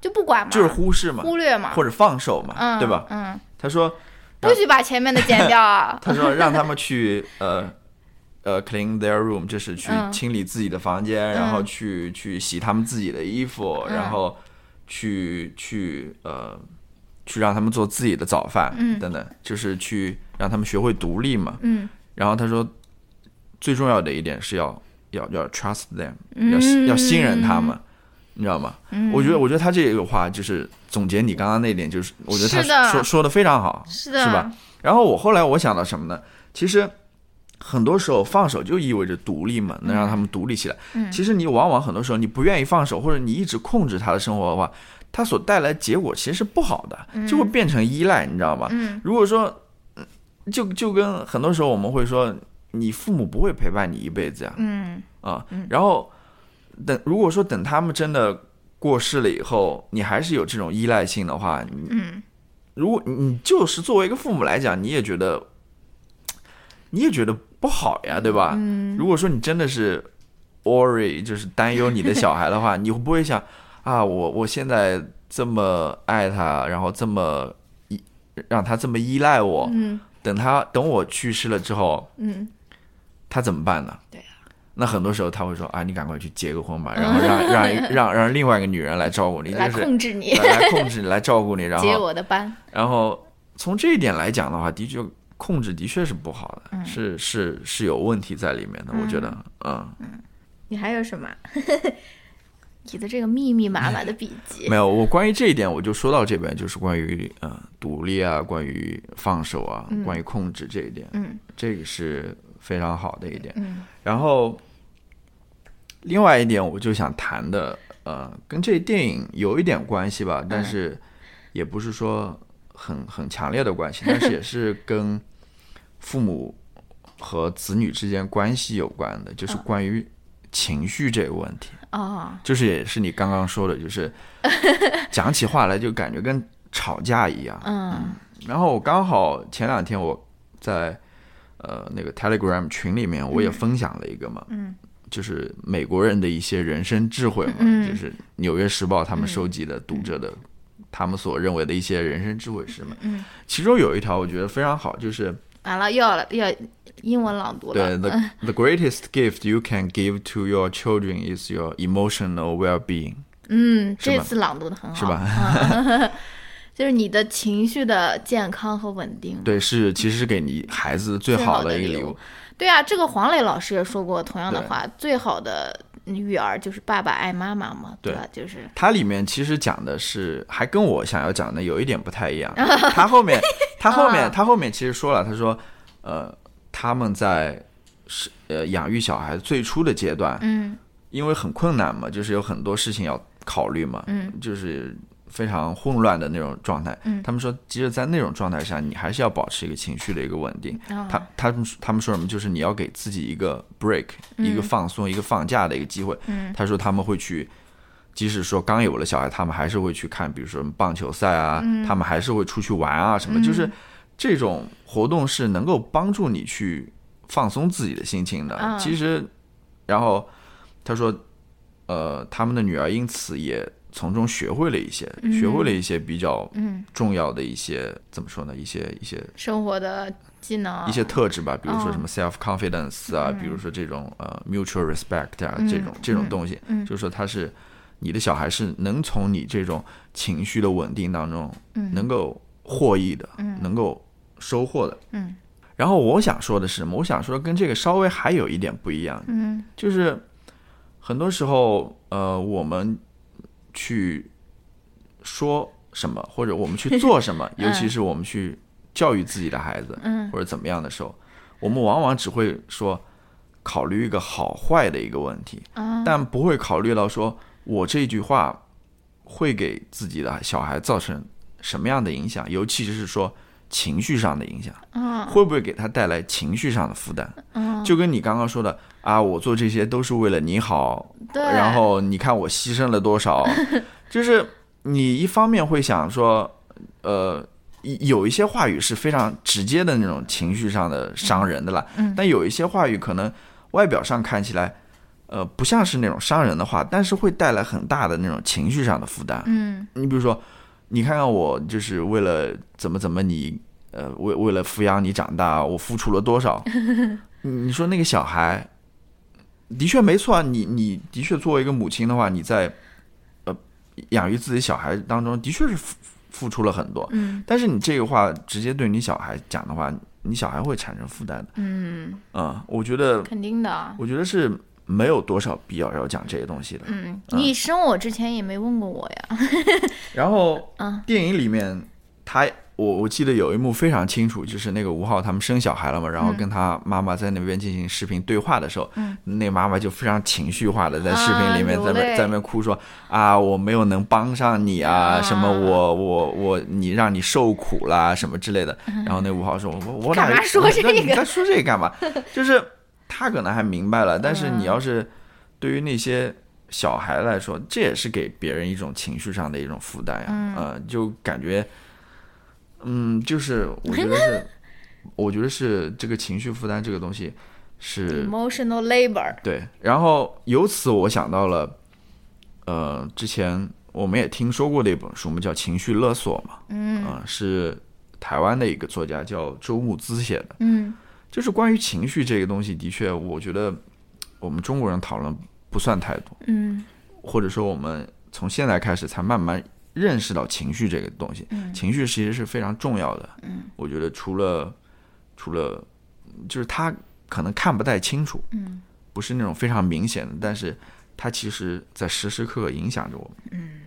就不管嘛，就是忽视嘛，忽略嘛，或者放手嘛、嗯、对吧、嗯、他说不许把前面的剪掉啊。他说让他们去呃呃 clean their room， 就是去清理自己的房间、嗯、然后去去洗他们自己的衣服、嗯、然后去去呃去让他们做自己的早饭等等、嗯、就是去让他们学会独立嘛、嗯、然后他说最重要的一点是要要要 trust them、嗯、要要信任他们、嗯、你知道吗、嗯、我觉得我觉得他这个话就是总结你刚刚那点，就是我觉得他说 说, 说的非常好，是的，是吧？然后我后来我想到什么呢，其实很多时候放手就意味着独立嘛，能让他们独立起来、嗯、其实你往往很多时候你不愿意放手，或者你一直控制他的生活的话，它所带来结果其实是不好的，就会变成依赖、嗯、你知道吗、嗯、如果说就就跟很多时候我们会说你父母不会陪伴你一辈子呀、啊嗯啊嗯、然后等如果说等他们真的过世了以后你还是有这种依赖性的话，你、嗯、如果你就是作为一个父母来讲，你也觉得你也觉得不好呀，对吧、嗯、如果说你真的是 worry 就是担忧你的小孩的话你不会想啊，我我现在这么爱他，然后这么让他这么依赖我、嗯、等他等我去世了之后、嗯、他怎么办呢？对、啊、那很多时候他会说啊，你赶快去结个婚吧，然后让让让让另外一个女人来照顾你，来控制你、就是、来控制你来照顾你，然后接我的班。然后从这一点来讲的话，的确控制的确是不好的、嗯、是是是有问题在里面的、嗯、我觉得嗯嗯。你还有什么？你的这个密密麻麻的笔记、嗯、没有，我关于这一点我就说到这边，就是关于、呃、独立啊，关于放手啊、嗯、关于控制这一点、嗯、这个是非常好的一点、嗯、然后另外一点我就想谈的呃，跟这电影有一点关系吧，但是也不是说很很强烈的关系、嗯、但是也是跟父母和子女之间关系有关的，就是关于情绪这个问题、oh. 就是也是你刚刚说的，就是讲起话来就感觉跟吵架一样。嗯, 嗯，然后我刚好前两天我在呃那个 Telegram 群里面我也分享了一个嘛，嗯，就是美国人的一些人生智慧嘛，嗯、就是《纽约时报》他们收集的读者的、嗯、他们所认为的一些人生智慧是嘛，嗯，其中有一条我觉得非常好，就是完了又要了又要。英文朗读了。对 the, the greatest gift you can give to your children is your emotional well-being。 嗯，这次朗读的很好，是吧、嗯、就是你的情绪的健康和稳定，对，是其实是给你孩子最好的一个礼物, 礼物对啊，这个黄磊老师也说过同样的话，最好的育儿就是爸爸爱妈妈嘛，对吧？就是他里面其实讲的是还跟我想要讲的有一点不太一样。他后面他后面、嗯、他后面其实说了，他说呃他们在呃养育小孩最初的阶段，嗯，因为很困难嘛，就是有很多事情要考虑嘛，嗯，就是非常混乱的那种状态。嗯，他们说，即使在那种状态下，你还是要保持一个情绪的一个稳定。哦、他他们他们说什么？就是你要给自己一个 break，、嗯、一个放松、一个放假的一个机会。嗯，他说他们会去，即使说刚有了小孩，他们还是会去看，比如说棒球赛啊，嗯、他们还是会出去玩啊，什么、嗯、就是。这种活动是能够帮助你去放松自己的心情的、嗯、其实然后他说呃，他们的女儿因此也从中学会了一些、嗯、学会了一些比较重要的一些、嗯、怎么说呢，一些一些生活的技能，一些特质吧，比如说什么 self confidence 啊、嗯、比如说这种呃 mutual respect 啊、嗯、这种这种东西、嗯嗯、就是说他是你的小孩是能从你这种情绪的稳定当中能够获益的、嗯、能够收获的，嗯，然后我想说的是什么？我想说跟这个稍微还有一点不一样，嗯，就是很多时候，呃，我们去说什么，或者我们去做什么，尤其是我们去教育自己的孩子，嗯，或者怎么样的时候，我们往往只会说考虑一个好坏的一个问题，嗯，但不会考虑到说我这句话会给自己的小孩造成什么样的影响，尤其是说情绪上的影响，嗯，会不会给他带来情绪上的负担？嗯，就跟你刚刚说的啊，我做这些都是为了你好，对，然后你看我牺牲了多少，就是你一方面会想说，呃，有一些话语是非常直接的那种情绪上的伤人的啦，嗯，但有一些话语可能外表上看起来，呃，不像是那种伤人的话，但是会带来很大的那种情绪上的负担。嗯，你比如说。你看看我就是为了怎么怎么你呃为为了抚养你长大我付出了多少你说那个小孩的确没错啊，你你的确作为一个母亲的话，你在呃养育自己小孩当中的确是付付出了很多，嗯，但是你这个话直接对你小孩讲的话，你小孩会产生负担的，嗯啊，嗯，我觉得肯定的，我觉得是没有多少必要要讲这些东西的。嗯，你一生我之前也没问过我呀。然后，嗯，电影里面他，我我记得有一幕非常清楚，就是那个吴昊他们生小孩了嘛，然后跟他妈妈在那边进行视频对话的时候，嗯，那妈妈就非常情绪化的在视频里面在那、啊、在那哭说啊，我没有能帮上你啊，啊什么我我我你让你受苦啦什么之类的。嗯，然后那吴昊说，我我干嘛说这个？你在说这个干嘛？就是。他可能还明白了，但是你要是对于那些小孩来说，嗯，这也是给别人一种情绪上的一种负担呀，嗯呃、就感觉嗯就是我觉得是我觉得是这个情绪负担这个东西是 emotional labor， 对，然后由此我想到了呃之前我们也听说过的一本书，我们叫情绪勒索嘛，嗯，呃、是台湾的一个作家叫周慕姿写的，嗯，就是关于情绪这个东西，的确我觉得我们中国人讨论不算太多，嗯，或者说我们从现在开始才慢慢认识到情绪这个东西，嗯，情绪其实是非常重要的，嗯，我觉得除了除了就是它可能看不太清楚，嗯，不是那种非常明显的，但是它其实在时时刻刻影响着我们，嗯，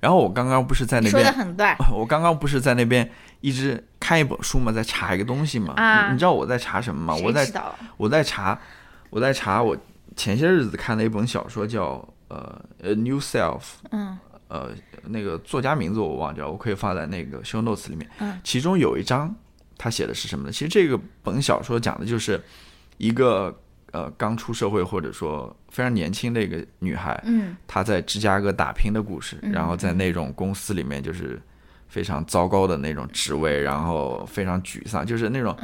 然后我刚刚不是在那边说的很对，我刚刚不是在那边一直看一本书嘛，在查一个东西嘛，啊，你知道我在查什么吗？我在我在查我在查我前些日子看了一本小说叫呃 A New Self， 嗯，呃那个作家名字我忘记了，我可以放在那个 show notes 里面，嗯，其中有一章他写的是什么呢？其实这个本小说讲的就是一个呃，刚出社会或者说非常年轻的一个女孩，嗯，她在芝加哥打拼的故事，嗯，然后在那种公司里面就是非常糟糕的那种职位，然后非常沮丧，就是那种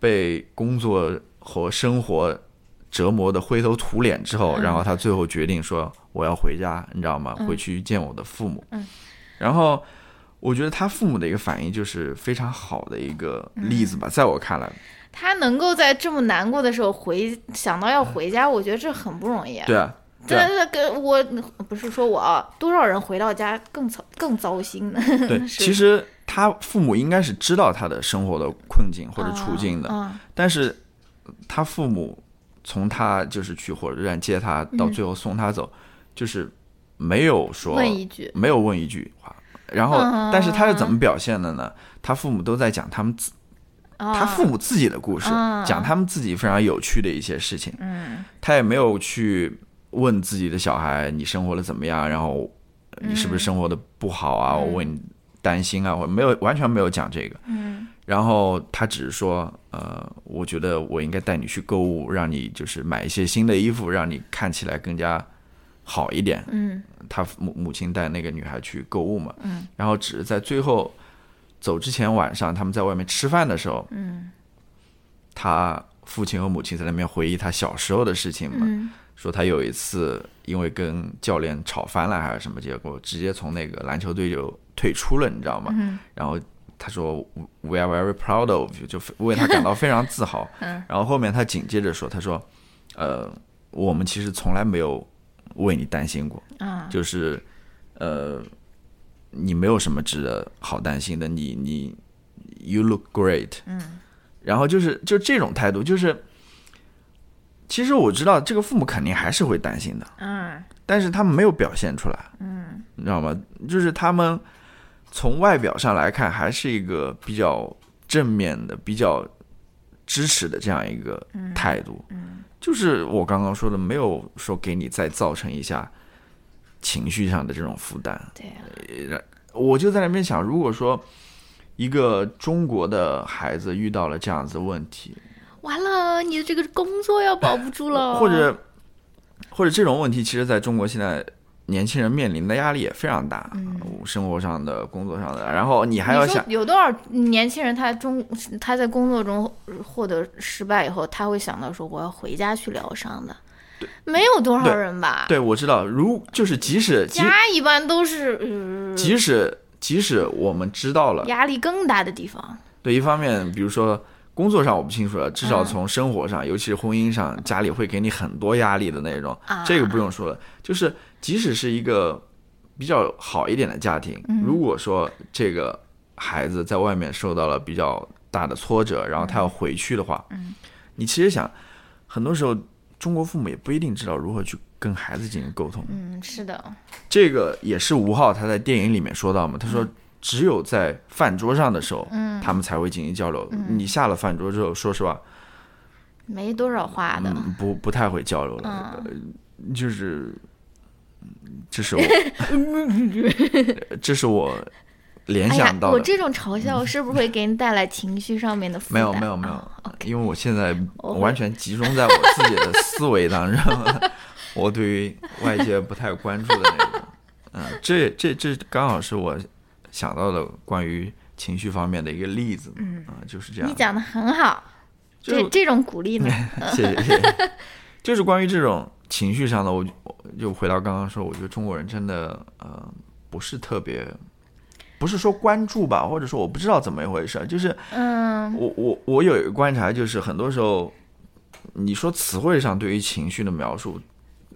被工作和生活折磨的灰头土脸之后，嗯，然后她最后决定说我要回家，你知道吗？回去见我的父母，嗯嗯，然后我觉得她父母的一个反应就是非常好的一个例子吧，嗯，在我看来他能够在这么难过的时候回想到要回家，我觉得这很不容易，啊，对啊，对啊，这跟我不是说我多少人回到家更更糟心呢？对，其实他父母应该是知道他的生活的困境或者处境的，啊啊，但是他父母从他就是去火车站接他到最后送他走，嗯，就是没有说问一句，没有问一句话，然后，啊，但是他是怎么表现的呢？他父母都在讲他们自他父母自己的故事，哦，讲他们自己非常有趣的一些事情，嗯，他也没有去问自己的小孩你生活的怎么样，然后你是不是生活的不好啊，嗯，我为你担心啊，我没有，完全没有讲这个，嗯，然后他只是说呃，我觉得我应该带你去购物，让你就是买一些新的衣服，让你看起来更加好一点，嗯，他母母亲带那个女孩去购物嘛，嗯，然后只是在最后走之前晚上他们在外面吃饭的时候，嗯，他父亲和母亲在那边回忆他小时候的事情嘛，嗯，说他有一次因为跟教练吵翻了还是什么，结果直接从那个篮球队就退出了，你知道吗，嗯，然后他说 We are very proud of you， 就为他感到非常自豪然后后面他紧接着说，他说呃，我们其实从来没有为你担心过，啊，就是呃你没有什么值得好担心的，你你 you look great，嗯，然后就是就这种态度，就是其实我知道这个父母肯定还是会担心的，嗯，但是他们没有表现出来，嗯，你知道吗？就是他们从外表上来看还是一个比较正面的比较支持的这样一个态度、嗯嗯、就是我刚刚说的没有说给你再造成一下情绪上的这种负担。对、啊、我就在那边想，如果说一个中国的孩子遇到了这样子的问题，完了你的这个工作要保不住了，或者或者这种问题其实在中国现在年轻人面临的压力也非常大、嗯、生活上的工作上的，然后你还要想有多少年轻人他中他在工作中获得失败以后他会想到说我要回家去疗伤的，没有多少人吧。 对, 对我知道，如就是即使家一般都是、呃、即使即使我们知道了压力更大的地方，对，一方面比如说工作上我不清楚了，至少从生活上、嗯、尤其是婚姻上家里会给你很多压力的那种、啊、这个不用说了，就是即使是一个比较好一点的家庭、嗯、如果说这个孩子在外面受到了比较大的挫折然后他要回去的话、嗯、你其实想很多时候中国父母也不一定知道如何去跟孩子进行沟通。嗯，是的，这个也是吴昊他在电影里面说到嘛，他说只有在饭桌上的时候、嗯、他们才会进行交流、嗯、你下了饭桌之后说实话没多少话的、嗯、不不太会交流了、嗯、就是这是我这是我联想到的、哎、我这种嘲笑是不是会给你带来情绪上面的负担？没有没有没有、oh, okay. 因为我现在我完全集中在我自己的思维当中我对于外界不太关注的那种、嗯、这这这刚好是我想到的关于情绪方面的一个例子、嗯嗯、就是这样。你讲得很好，这这种鼓励呢谢谢谢谢就是关于这种情绪上的，我就回到刚刚说，我觉得中国人真的呃不是特别，不是说关注吧，或者说我不知道怎么一回事，就是嗯，我我我有一个观察，就是很多时候你说词汇上对于情绪的描述，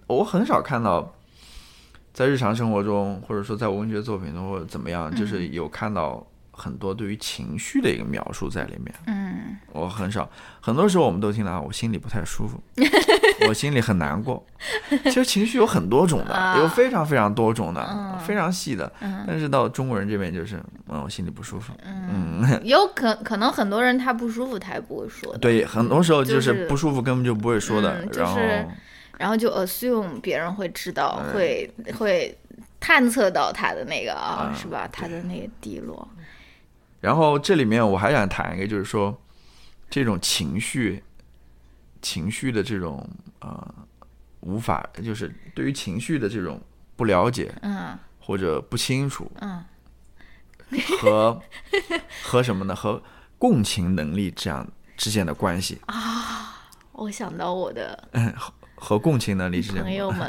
我很少看到在日常生活中，或者说在文学作品中或者怎么样，就是有看到很多对于情绪的一个描述在里面。嗯，我很少，很多时候我们都听到我心里不太舒服我心里很难过，其实情绪有很多种的、啊、有非常非常多种的、嗯、非常细的、嗯、但是到中国人这边就是嗯，我心里不舒服。 嗯, 嗯有可可能很多人他不舒服他也不会说的，对，很多时候就是不舒服根本就不会说的、就是嗯、然后、就是、然后就 assume 别人会知道、嗯、会会探测到他的那个啊、嗯、是吧，他的那个低落。然后这里面我还想谈一个，就是说这种情绪情绪的这种呃无法，就是对于情绪的这种不了解，嗯，或者不清楚，嗯，和和什么呢？和共情能力这样之间的关系啊！我想到我的和共情能力之间的朋友们，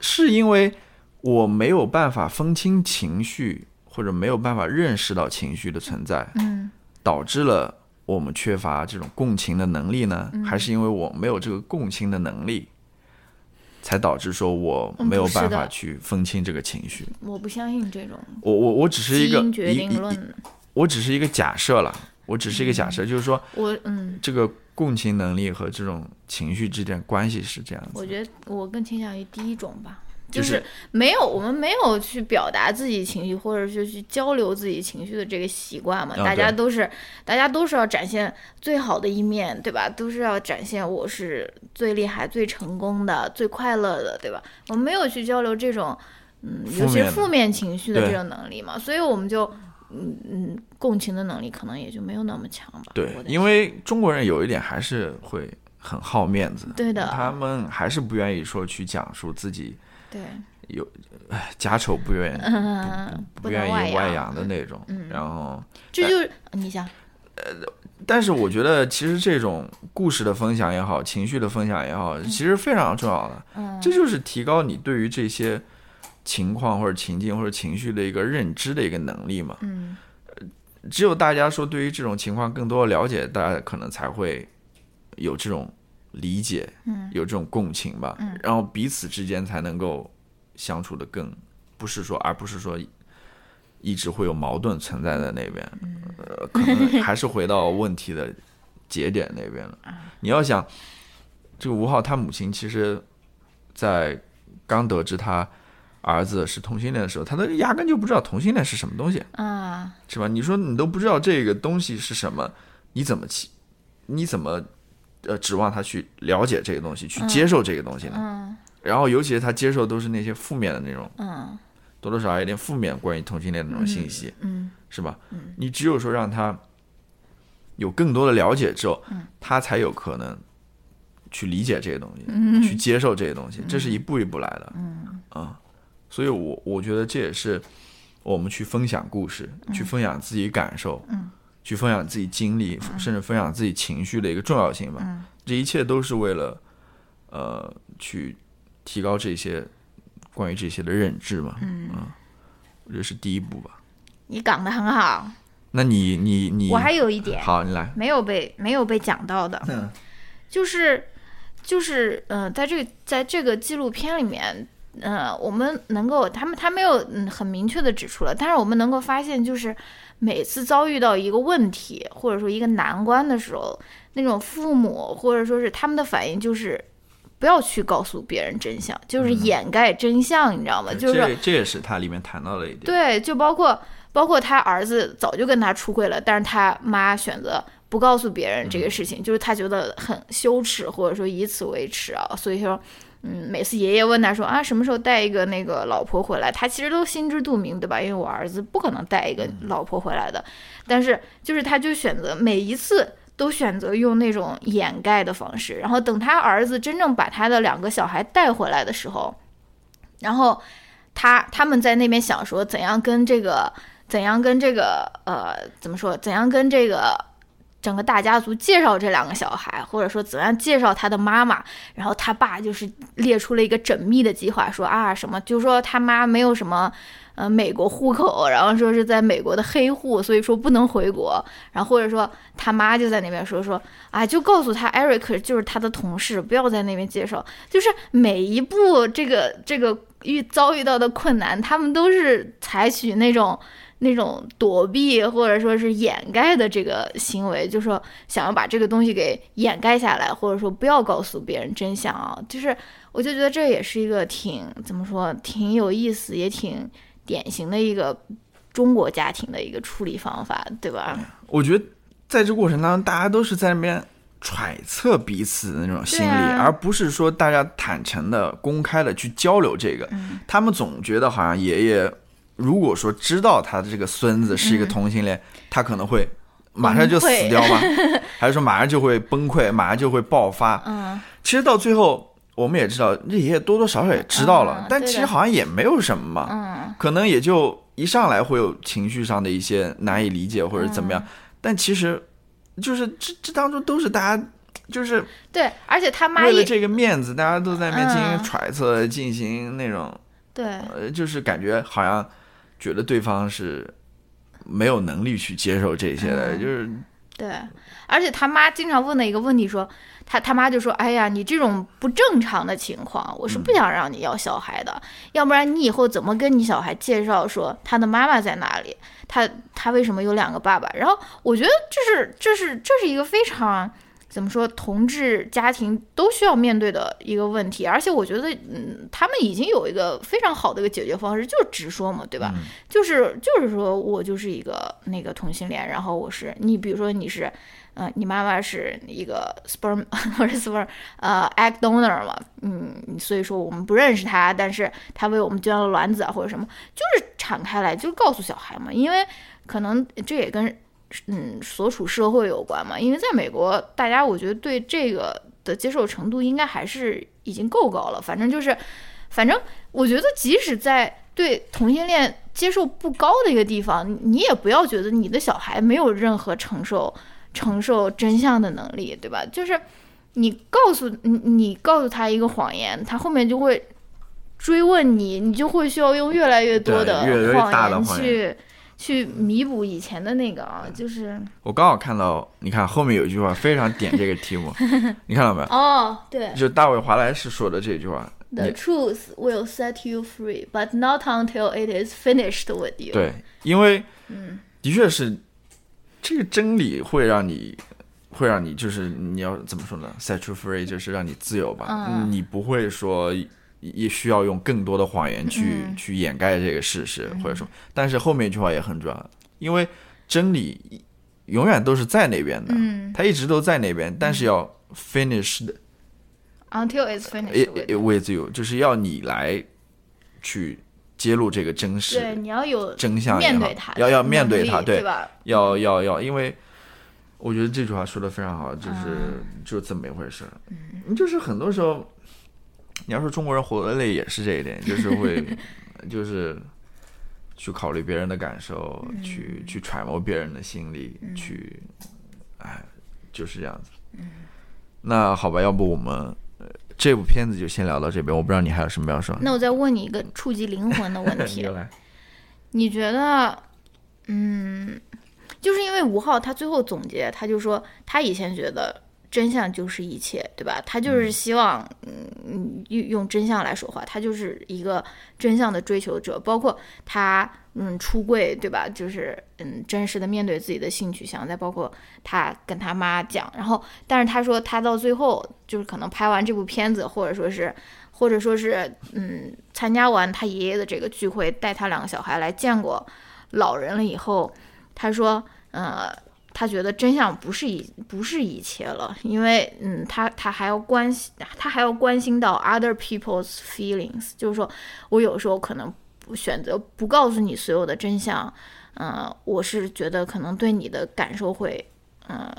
是因为我没有办法分清情绪，或者没有办法认识到情绪的存在，嗯，导致了。我们缺乏这种共情的能力呢，还是因为我没有这个共情的能力、嗯、才导致说我没有办法去分清这个情绪、嗯、不我不相信这种我我我只是一个基因决定论，我只是一个假设了，我只是一个假设、嗯、就是说我嗯，这个共情能力和这种情绪之间关系是这样子。我觉得我更倾向于第一种吧，就是没有，我们没有去表达自己情绪，或者是去交流自己情绪的这个习惯嘛？大家都是，大家都是要展现最好的一面，对吧？都是要展现我是最厉害、最成功的、最快乐的，对吧？我们没有去交流这种，嗯，尤其是负面情绪的这种能力嘛，所以我们就，嗯嗯，共情的能力可能也就没有那么强吧。对，因为中国人有一点还是会很好面子，对的，他们还是不愿意说去讲述自己。对，有家丑不愿、嗯、不, 不愿意外扬的那种、嗯、然后这就是你想呃，但是我觉得其实这种故事的分享也好，情绪的分享也好，其实非常重要的、嗯、这就是提高你对于这些情况或者情境或者情绪的一个认知的一个能力嘛。嗯，只有大家说对于这种情况更多的了解，大家可能才会有这种理解，有这种共情吧、嗯嗯、然后彼此之间才能够相处的更不是说而不是说一直会有矛盾存在在那边、嗯呃、可能还是回到问题的节点那边了你要想这个吴昊他母亲其实在刚得知他儿子是同性恋的时候，他都压根就不知道同性恋是什么东西啊，是吧？你说你都不知道这个东西是什么，你怎么你怎么呃指望他去了解这个东西，去接受这个东西呢？嗯嗯、然后尤其是他接受都是那些负面的那种，嗯，多多少少有点负面关于同性恋的那种信息，嗯，嗯是吧？嗯，你只有说让他有更多的了解之后，嗯、他才有可能去理解这些东西，嗯、去接受这些东西、嗯，这是一步一步来的，嗯啊。嗯所以我，我我觉得这也是我们去分享故事、嗯、去分享自己感受、嗯、去分享自己经历、嗯、甚至分享自己情绪的一个重要性吧。嗯、这一切都是为了，呃，去提高这些关于这些的认知嘛。嗯，嗯我觉得是第一步吧。你讲得很好。那你你你，我还有一点，好，你来，没有被没有被讲到的，嗯、就是就是嗯、呃，在这个在这个纪录片里面。呃，我们能够，他们他没有、嗯、很明确的指出了，但是我们能够发现，就是每次遭遇到一个问题或者说一个难关的时候，那种父母或者说是他们的反应就是不要去告诉别人真相，就是掩盖真相，嗯、你知道吗？就是这这也是他里面谈到的一点。对，就包括包括他儿子早就跟他出柜了，但是他妈选择不告诉别人这个事情，嗯、就是他觉得很羞耻，或者说以此为耻啊，所以说。嗯，每次爷爷问他说啊，什么时候带一个那个老婆回来，他其实都心知肚明，对吧？因为我儿子不可能带一个老婆回来的，但是就是他就选择每一次都选择用那种掩盖的方式，然后等他儿子真正把他的两个小孩带回来的时候，然后他他们在那边想说怎样跟这个怎样跟这个呃怎么说怎样跟这个。整个大家族介绍这两个小孩，或者说怎样介绍他的妈妈，然后他爸就是列出了一个缜密的计划，说啊什么，就说他妈没有什么，呃美国户口，然后说是在美国的黑户，所以说不能回国，然后或者说他妈就在那边说说啊，就告诉他 Eric 就是他的同事，不要在那边介绍，就是每一步这个这个遇遭遇到的困难，他们都是采取那种。那种躲避或者说是掩盖的这个行为，就是说想要把这个东西给掩盖下来，或者说不要告诉别人真相啊。就是我就觉得这也是一个挺怎么说，挺有意思，也挺典型的一个中国家庭的一个处理方法，对吧？我觉得在这过程当中，大家都是在那边揣测彼此的那种心理、啊、而不是说大家坦诚的、公开的去交流这个。嗯、他们总觉得好像爷爷。如果说知道他的这个孙子是一个同性恋、嗯、他可能会马上就死掉吗？还是说马上就会崩溃，马上就会爆发、嗯、其实到最后我们也知道这爷爷多多少少也知道了、嗯、但其实好像也没有什么嘛、嗯、可能也就一上来会有情绪上的一些难以理解或者怎么样、嗯、但其实就是这这当中都是大家就是对，而且他妈为了这个面子大家都在那边进行揣测、嗯、进行那种对、呃、就是感觉好像觉得对方是没有能力去接受这些的、嗯、就是对，而且他妈经常问的一个问题说他他妈就说哎呀你这种不正常的情况我是不想让你要小孩的、嗯、要不然你以后怎么跟你小孩介绍说他的妈妈在哪里，他他为什么有两个爸爸。然后我觉得这是这是这是一个非常怎么说同志家庭都需要面对的一个问题，而且我觉得，嗯，他们已经有一个非常好的一个解决方式，就是直说嘛，对吧？嗯、就是就是说我就是一个那个同性恋，然后我是你，比如说你是，呃，你妈妈是一个 sperm 或者 sperm 呃 egg donor 嘛，嗯，所以说我们不认识他，但是他为我们捐了卵子啊或者什么，就是敞开来，就是告诉小孩嘛，因为可能这也跟。嗯，所处社会有关嘛，因为在美国大家我觉得对这个的接受程度应该还是已经够高了，反正就是反正我觉得即使在对同性恋接受不高的一个地方，你也不要觉得你的小孩没有任何承受承受真相的能力，对吧？就是你告诉你你告诉他一个谎言，他后面就会追问你，你就会需要用越来越多的谎言去去弥补以前的那个啊，就是我刚好看到，你看后面有一句话非常点这个题目，你看到没有？哦，对，就大卫华莱士说的这句话 ：“The truth will set you free, but not until it is finished with you。”对，因为的确是、嗯、这个真理会让你，会让你就是你要怎么说呢 ？set you free 就是让你自由吧，嗯、你不会说也需要用更多的谎言去、嗯、去掩盖这个事实或者什么、嗯、但是后面一句话也很重要，因为真理永远都是在那边的、嗯、它一直都在那边，但是要 finished、嗯、until it's finished with, it, with you， 就是要你来去揭露这个真实，对，你要有真相，面对它，要要面对它，对，对吧？要要要，因为我觉得这句话说的非常好，就是、嗯、就是这么一回事。嗯，就是很多时候。你要说中国人活得累也是这一点，就是会就是去考虑别人的感受，去去揣摩别人的心理、嗯、去哎，就是这样子、嗯、那好吧，要不我们、呃、这部片子就先聊到这边，我不知道你还有什么要说。那我再问你一个触及灵魂的问题你觉得嗯，就是因为吴昊他最后总结，他就说他以前觉得真相就是一切，对吧？他就是希望嗯用真相来说话，他就是一个真相的追求者，包括他嗯出柜，对吧？就是嗯真实的面对自己的性取向，再包括他跟他妈讲，然后但是他说他到最后就是可能拍完这部片子，或者说是或者说是嗯参加完他爷爷的这个聚会，带他两个小孩来见过老人了以后，他说呃他觉得真相不是一不是一切了，因为嗯，他他还要关心，他还要关心到 other people's feelings， 就是说我有时候可能选择不告诉你所有的真相，嗯、呃，我是觉得可能对你的感受会嗯、呃、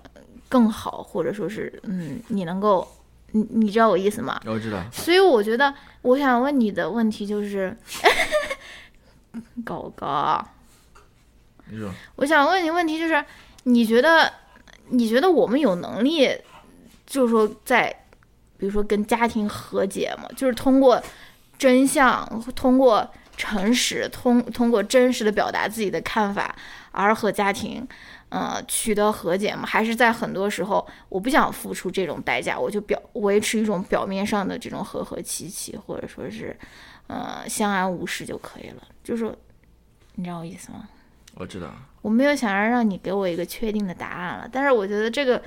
更好，或者说是嗯，你能够你你知道我意思吗？我知道。所以我觉得我想问你的问题就是，狗狗，你说，我想问你问题就是。你觉得你觉得我们有能力就是说在比如说跟家庭和解吗？就是通过真相，通过诚实，通通过真实的表达自己的看法而和家庭呃取得和解吗？还是在很多时候我不想付出这种代价，我就表维持一种表面上的这种和和气气，或者说是呃相安无事就可以了？就是你知道我意思吗？我知道，我没有想要让你给我一个确定的答案了，但是我觉得这个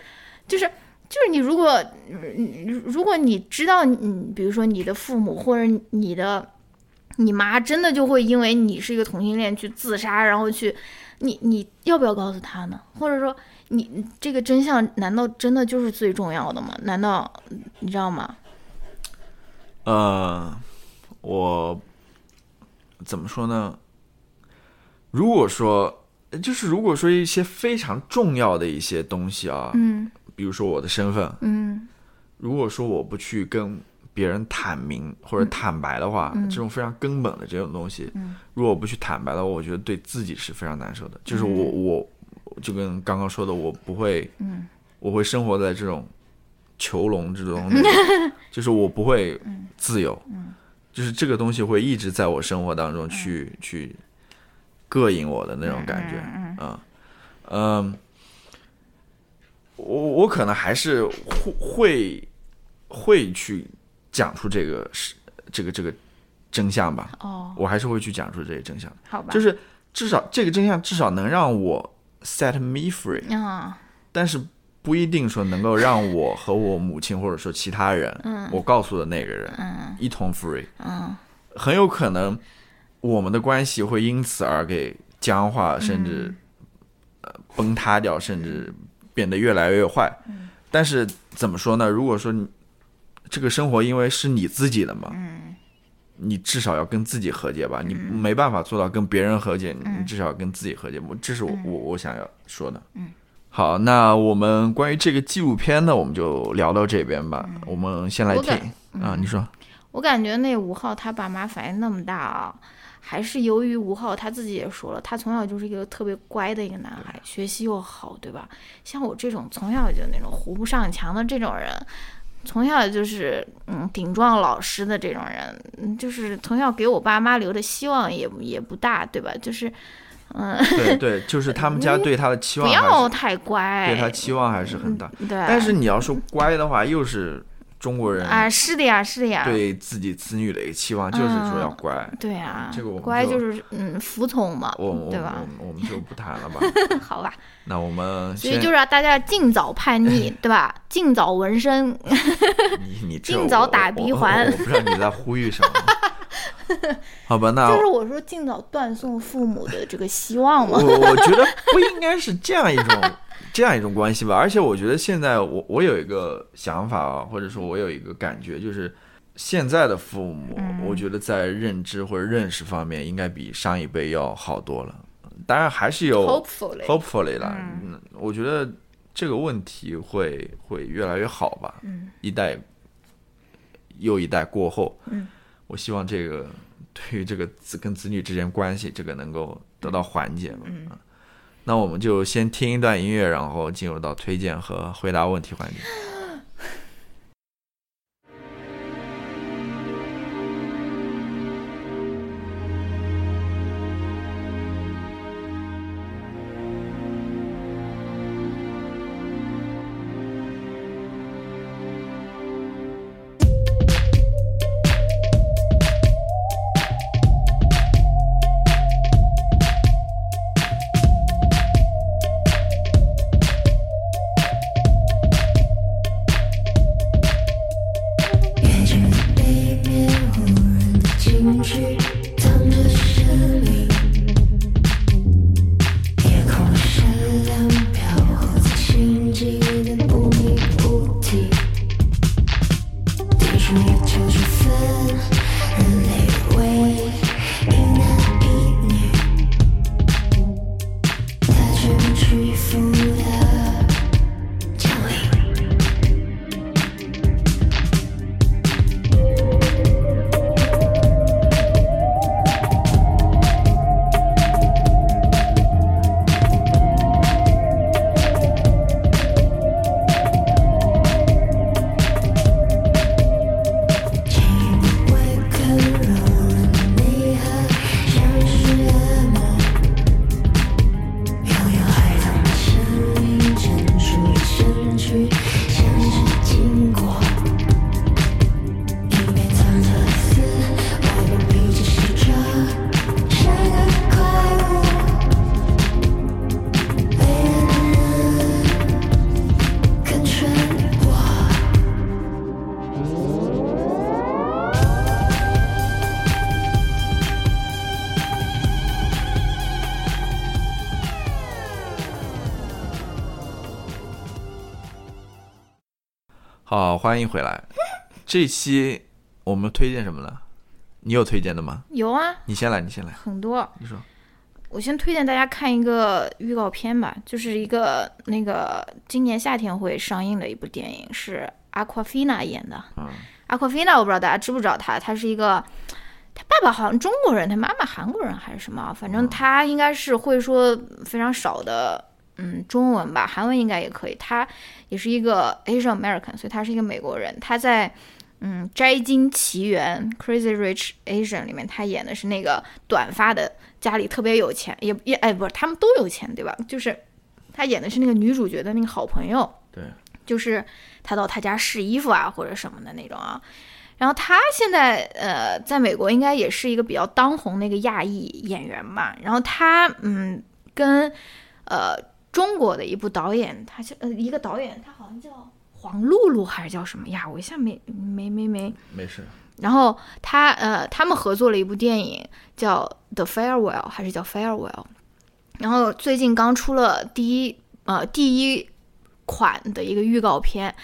就是就是你如果如果你知道你比如说你的父母或者你的你妈真的就会因为你是一个同性恋去自杀，然后去你你要不要告诉她呢？或者说你这个真相难道真的就是最重要的吗？难道你知道吗？呃我怎么说呢，如果说就是如果说一些非常重要的一些东西啊，嗯，比如说我的身份，嗯，如果说我不去跟别人坦明或者坦白的话、嗯、这种非常根本的这种东西、嗯、如果我不去坦白的话，我觉得对自己是非常难受的、嗯、就是我我就跟刚刚说的，我不会、嗯、我会生活在这种囚笼之中、嗯、就是我不会自由、嗯嗯、就是这个东西会一直在我生活当中去、嗯、去膈应我的那种感觉，嗯嗯，我我可能还是会会去讲出这个这个这个真相吧。哦，我还是会去讲出这些真相。好吧，就是至少这个真相至少能让我 set me free， 啊、嗯，但是不一定说能够让我和我母亲或者说其他人，嗯、我告诉的那个人，嗯、一同 free， 嗯，很有可能。我们的关系会因此而给僵化，甚至、嗯呃、崩塌掉，甚至变得越来越坏、嗯、但是怎么说呢，如果说你这个生活因为是你自己的嘛、嗯、你至少要跟自己和解吧、嗯、你没办法做到跟别人和解、嗯、你至少要跟自己和解，这是我、嗯、我, 我想要说的、嗯、好，那我们关于这个纪录片呢我们就聊到这边吧、嗯、我们先来听啊、嗯，你说我感觉那吴昊他爸妈反应那么大啊，还是由于吴昊他自己也说了，他从小就是一个特别乖的一个男孩，学习又好，对吧？像我这种从小就那种糊不上墙的这种人，从小就是嗯顶撞老师的这种人，就是从小给我爸妈留的希望也也不大，对吧？就是嗯，对对，就是他们家对他的期望不要太乖，对他期望还是很大、嗯。对，但是你要说乖的话，又是中国人啊，是的呀，是的呀，对自己子女的一个期望就是说要乖，嗯、对啊，这个我乖就是嗯服从嘛，我对吧我？我们就不谈了吧，好吧？那我们所以就是大家尽早叛逆，对吧？尽早纹身，你你尽早打鼻环，我, 我不知道你在呼吁什么。好吧，那就是我说尽早断送父母的这个希望嘛。我我觉得不应该是这样一种这样一种关系吧。而且我觉得现在我我有一个想法啊，或者说我有一个感觉，就是现在的父母，我觉得在认知或者认识方面，应该比上一辈要好多了。当然还是有 hopefully hopefully 啦，嗯，我觉得这个问题会会越来越好吧。嗯，一代又一代过后，嗯。我希望这个对于这个子跟子女之间关系这个能够得到缓解吧、嗯嗯、那我们就先听一段音乐，然后进入到推荐和回答问题环节。好，欢迎回来。这期我们推荐什么呢？你有推荐的吗？有啊，你先来，你先来。很多。你说，我先推荐大家看一个预告片吧，就是一个那个今年夏天会上映的一部电影，是 Awkwafina 演的。嗯。Awkwafina 我不知道大家知不知道她，她是一个，她爸爸好像中国人，她妈妈韩国人还是什么，反正她应该是会说非常少的。嗯，中文吧，韩文应该也可以。他也是一个 Asian American， 所以他是一个美国人。他在嗯《摘金奇缘》Crazy Rich Asian 里面，他演的是那个短发的，家里特别有钱，也也哎不是，他们都有钱对吧？就是他演的是那个女主角的那个好朋友，对，就是他到他家试衣服啊或者什么的那种啊。然后他现在呃在美国应该也是一个比较当红的一个亚裔演员嘛。然后他嗯跟呃。中国的一部导演，他叫呃一个导演，他好像叫黄露露还是叫什么呀？我一下没没没没没事。然后他呃他们合作了一部电影叫《The Farewell》还是叫《Farewell》，然后最近刚出了第一呃第一款的一个预告片。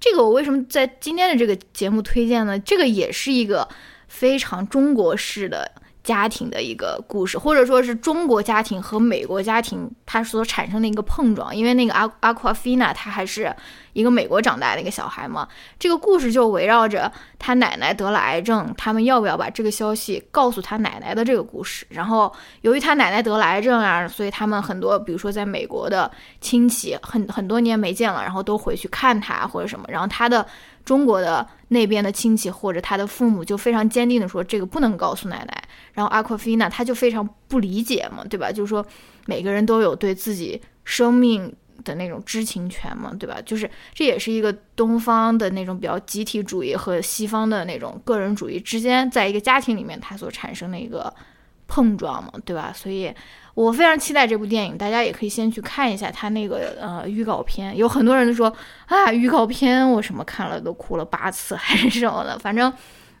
这个我为什么在今天的这个节目推荐呢？这个也是一个非常中国式的。家庭的一个故事，或者说是中国家庭和美国家庭它所产生的一个碰撞，因为那个 Awkwafina 她还是一个美国长大的一个小孩嘛，这个故事就围绕着她奶奶得了癌症，他们要不要把这个消息告诉她奶奶的这个故事。然后由于她奶奶得了癌症啊，所以他们很多比如说在美国的亲戚很很多年没见了，然后都回去看她或者什么，然后她的中国的那边的亲戚或者他的父母就非常坚定的说这个不能告诉奶奶。然后 Awkwafina 他就非常不理解嘛，对吧，就是说每个人都有对自己生命的那种知情权嘛，对吧？就是这也是一个东方的那种比较集体主义和西方的那种个人主义之间，在一个家庭里面它所产生的一个碰撞嘛，对吧？所以我非常期待这部电影，大家也可以先去看一下它那个呃预告片。有很多人都说啊，预告片我什么看了都哭了八次还是什么的，反正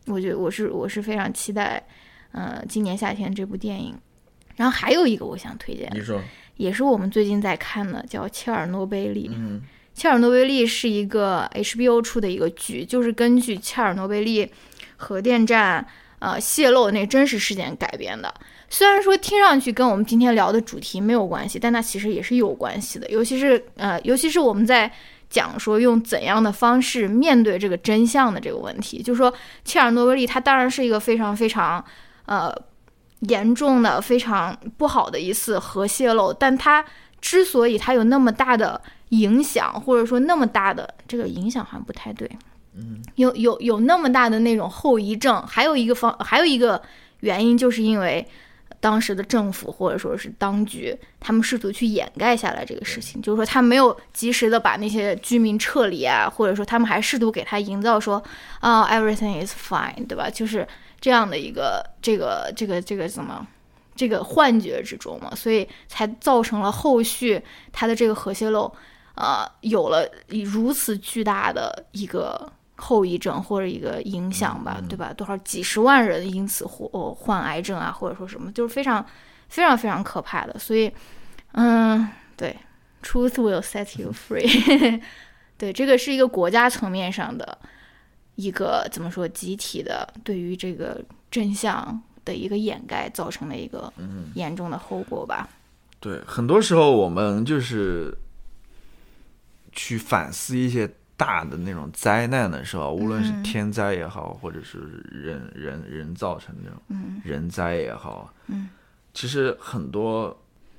我觉得我是我是非常期待，呃，今年夏天这部电影。然后还有一个我想推荐，你说，也是我们最近在看的，叫《切尔诺贝利》。嗯，《切尔诺贝利》是一个 H B O 出的一个剧，就是根据切尔诺贝利核电站呃泄露那真实事件改编的。虽然说听上去跟我们今天聊的主题没有关系，但它其实也是有关系的，尤其是呃，尤其是我们在讲说用怎样的方式面对这个真相的这个问题。就是说切尔诺贝利它当然是一个非常非常呃严重的非常不好的一次核泄漏，但它之所以它有那么大的影响，或者说那么大的这个影响好像不太对，嗯，有有有那么大的那种后遗症，还有一个方还有一个原因，就是因为当时的政府或者说是当局，他们试图去掩盖下来这个事情，就是说他没有及时的把那些居民撤离啊，或者说他们还试图给他营造说啊、uh, everything is fine， 对吧？就是这样的一个这个这个这个怎么这个幻觉之中嘛，所以才造成了后续他的这个核泄漏，呃，有了如此巨大的一个后遗症或者一个影响吧，对吧？多少几十万人因此或患癌症啊，或者说什么，就是非常非常非常可怕的。所以，嗯，对 ，Truth will set you free 。对，这个是一个国家层面上的一个怎么说，集体的对于这个真相的一个掩盖造成的一个严重的后果吧。对，很多时候我们就是去反思一些大的那种灾难的时候，无论是天灾也好，嗯，或者是人人人造成这种人灾也好，嗯，其实很多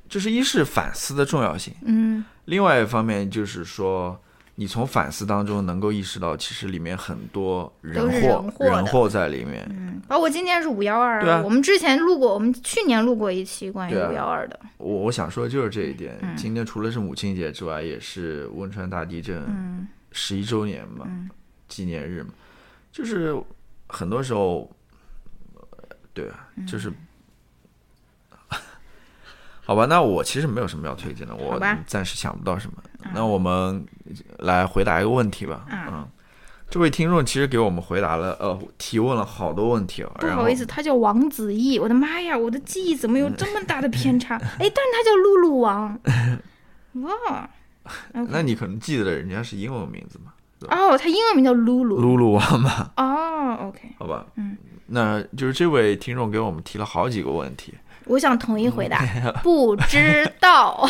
就是一是反思的重要性，嗯，另外一方面就是说你从反思当中能够意识到其实里面很多人祸人祸在里面，嗯，包括今天是五一二，对啊，我们之前录过，我们去年录过一期关于五一二的，我我想说的就是这一点，嗯，今天除了是母亲节之外，也是汶川大地震，嗯，十一周年嘛，嗯，纪念日嘛，就是很多时候，对啊，嗯，就是好吧，那我其实没有什么要推荐的，我暂时想不到什么，嗯，那我们来回答一个问题吧，嗯，嗯，这位听众其实给我们回答了呃提问了好多问题，哦，不好意思，他叫王子毅，我的妈呀，我的记忆怎么有这么大的偏差，哎，但是他叫露露王哇Okay. 那你可能记得人家是英文名字嘛？哦，oh, 他英文名叫露露，露露王嘛。哦，oh, ，OK， 好吧，嗯，那就是这位听众给我们提了好几个问题，我想统一回答，不知道，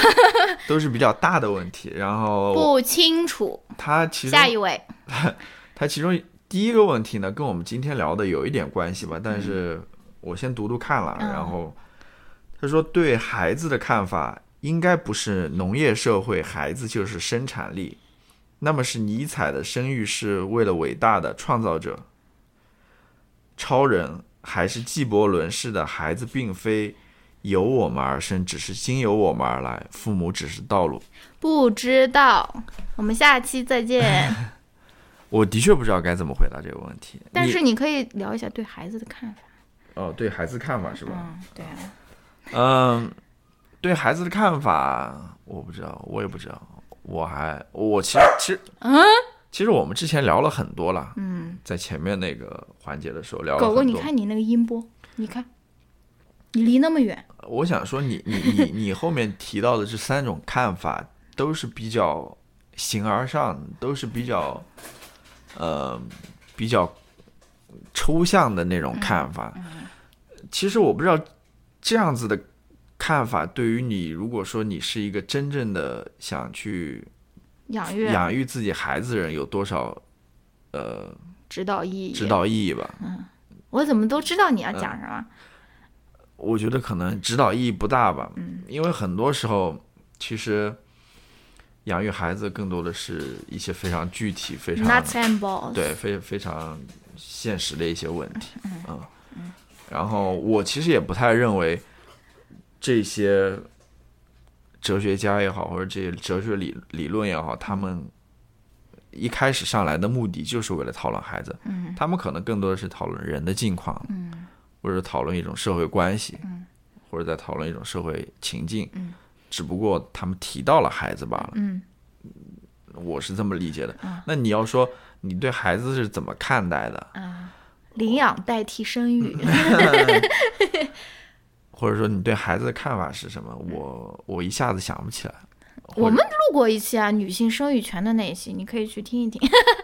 都是比较大的问题，然后不清楚。他其中下一位他，他其中第一个问题呢，跟我们今天聊的有一点关系吧，但是我先读读看了，嗯，然后他说对孩子的看法。应该不是农业社会孩子就是生产力，那么是尼采的生育是为了伟大的创造者超人，还是纪伯伦式的孩子并非由我们而生，只是经由我们而来，父母只是道路。不知道，我们下期再见我的确不知道该怎么回答这个问题，但是你可以聊一下对孩子的看法。哦，对孩子看法是吧，嗯，对啊，嗯，对孩子的看法我不知道，我也不知道，我还我其实其实嗯，其实我们之前聊了很多了，嗯，在前面那个环节的时候聊了很多。狗狗，你看你那个音波，你看你离那么远。我想说你你你你后面提到的这三种看法都是比较形而上，都是比较呃比较抽象的那种看法，嗯嗯，其实我不知道这样子的看法对于你，如果说你是一个真正的想去养育养育自己孩子的人，有多少呃指导意义指导意义吧。嗯，我怎么都知道你要讲什么，嗯，我觉得可能指导意义不大吧，嗯，因为很多时候其实养育孩子更多的是一些非常具体非常 nuts and balls， 对，非非常现实的一些问题，嗯嗯嗯，然后我其实也不太认为这些哲学家也好，或者这些哲学 理, 理论也好，他们一开始上来的目的就是为了讨论孩子，嗯，他们可能更多的是讨论人的境况，嗯，或者讨论一种社会关系，嗯，或者在讨论一种社会情境，嗯，只不过他们提到了孩子罢了，嗯，我是这么理解的。嗯，那你要说你对孩子是怎么看待的？啊，领养代替生育。或者说你对孩子的看法是什么？我我一下子想不起来。我们录过一期啊，女性生育权的那一期，你可以去听一听。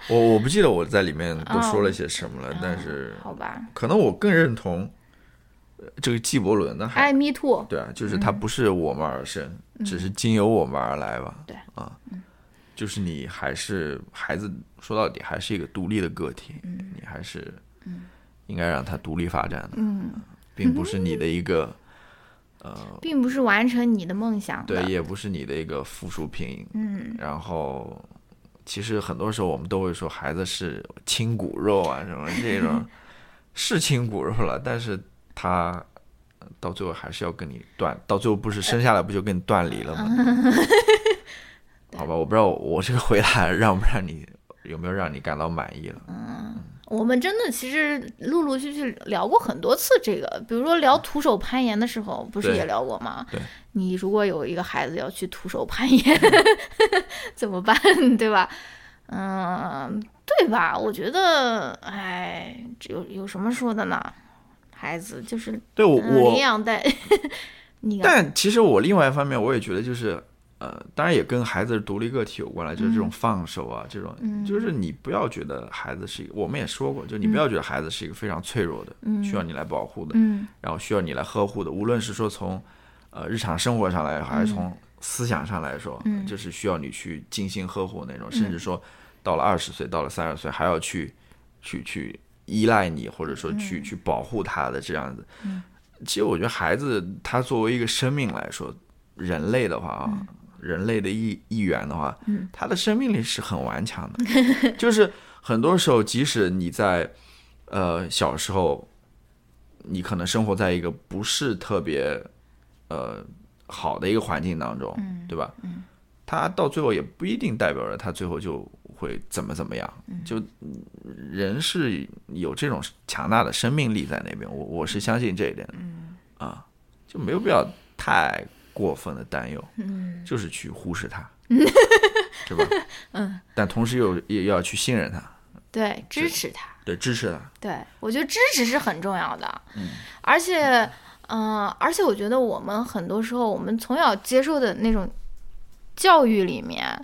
我我不记得我在里面都说了些什么了，哦，但是，哦，好吧，可能我更认同这个纪伯伦的孩子。哎 ，me too。对啊，就是他不是我们而生，嗯，只是经由我们而来吧。对，嗯，啊，就是你还是孩子，说到底还是一个独立的个体，嗯，你还是应该让他独立发展的。嗯。并不是你的一个，嗯，呃，并不是完成你的梦想的，对，也不是你的一个附属品。嗯，然后其实很多时候我们都会说孩子是亲骨肉啊什么这种，是亲骨肉了，但是他到最后还是要跟你断，到最后不是生下来不就跟你断离了吗？嗯，好吧，我不知道我这个回答让不让你有没有让你感到满意了？嗯。我们真的其实陆陆续续聊过很多次这个，比如说聊徒手攀岩的时候，不是也聊过吗？你如果有一个孩子要去徒手攀岩，怎么办，对吧？嗯，对吧？我觉得，哎，有有什么说的呢？孩子就是对我领养代，但其实我另外一方面我也觉得就是。呃，当然也跟孩子独立个体有关了，就是这种放手啊，嗯，这种就是你不要觉得孩子是一个，我们也说过，就你不要觉得孩子是一个非常脆弱的，嗯，需要你来保护的，嗯，然后需要你来呵护的，无论是说从呃日常生活上来，还是从思想上来说，嗯，就是需要你去精心呵护那种，嗯，甚至说到了二十岁，到了三十岁，还要去去去依赖你，或者说去，嗯，去保护他的这样子，嗯。其实我觉得孩子他作为一个生命来说，人类的话啊。嗯，人类的一一员的话，嗯，他的生命力是很顽强的。就是很多时候，即使你在呃小时候，你可能生活在一个不是特别呃好的一个环境当中，嗯，对吧？嗯，他到最后也不一定代表着他最后就会怎么怎么样。嗯，就人是有这种强大的生命力在那边，我我是相信这一点的。嗯，啊，就没有必要太过分的担忧，嗯，就是去忽视它，嗯，是吧？嗯，但同时又也要去信任它，对，支持它，对，支持它，对，我觉得支持是很重要的，嗯，而且，嗯，呃，而且我觉得我们很多时候，我们从小接受的那种教育里面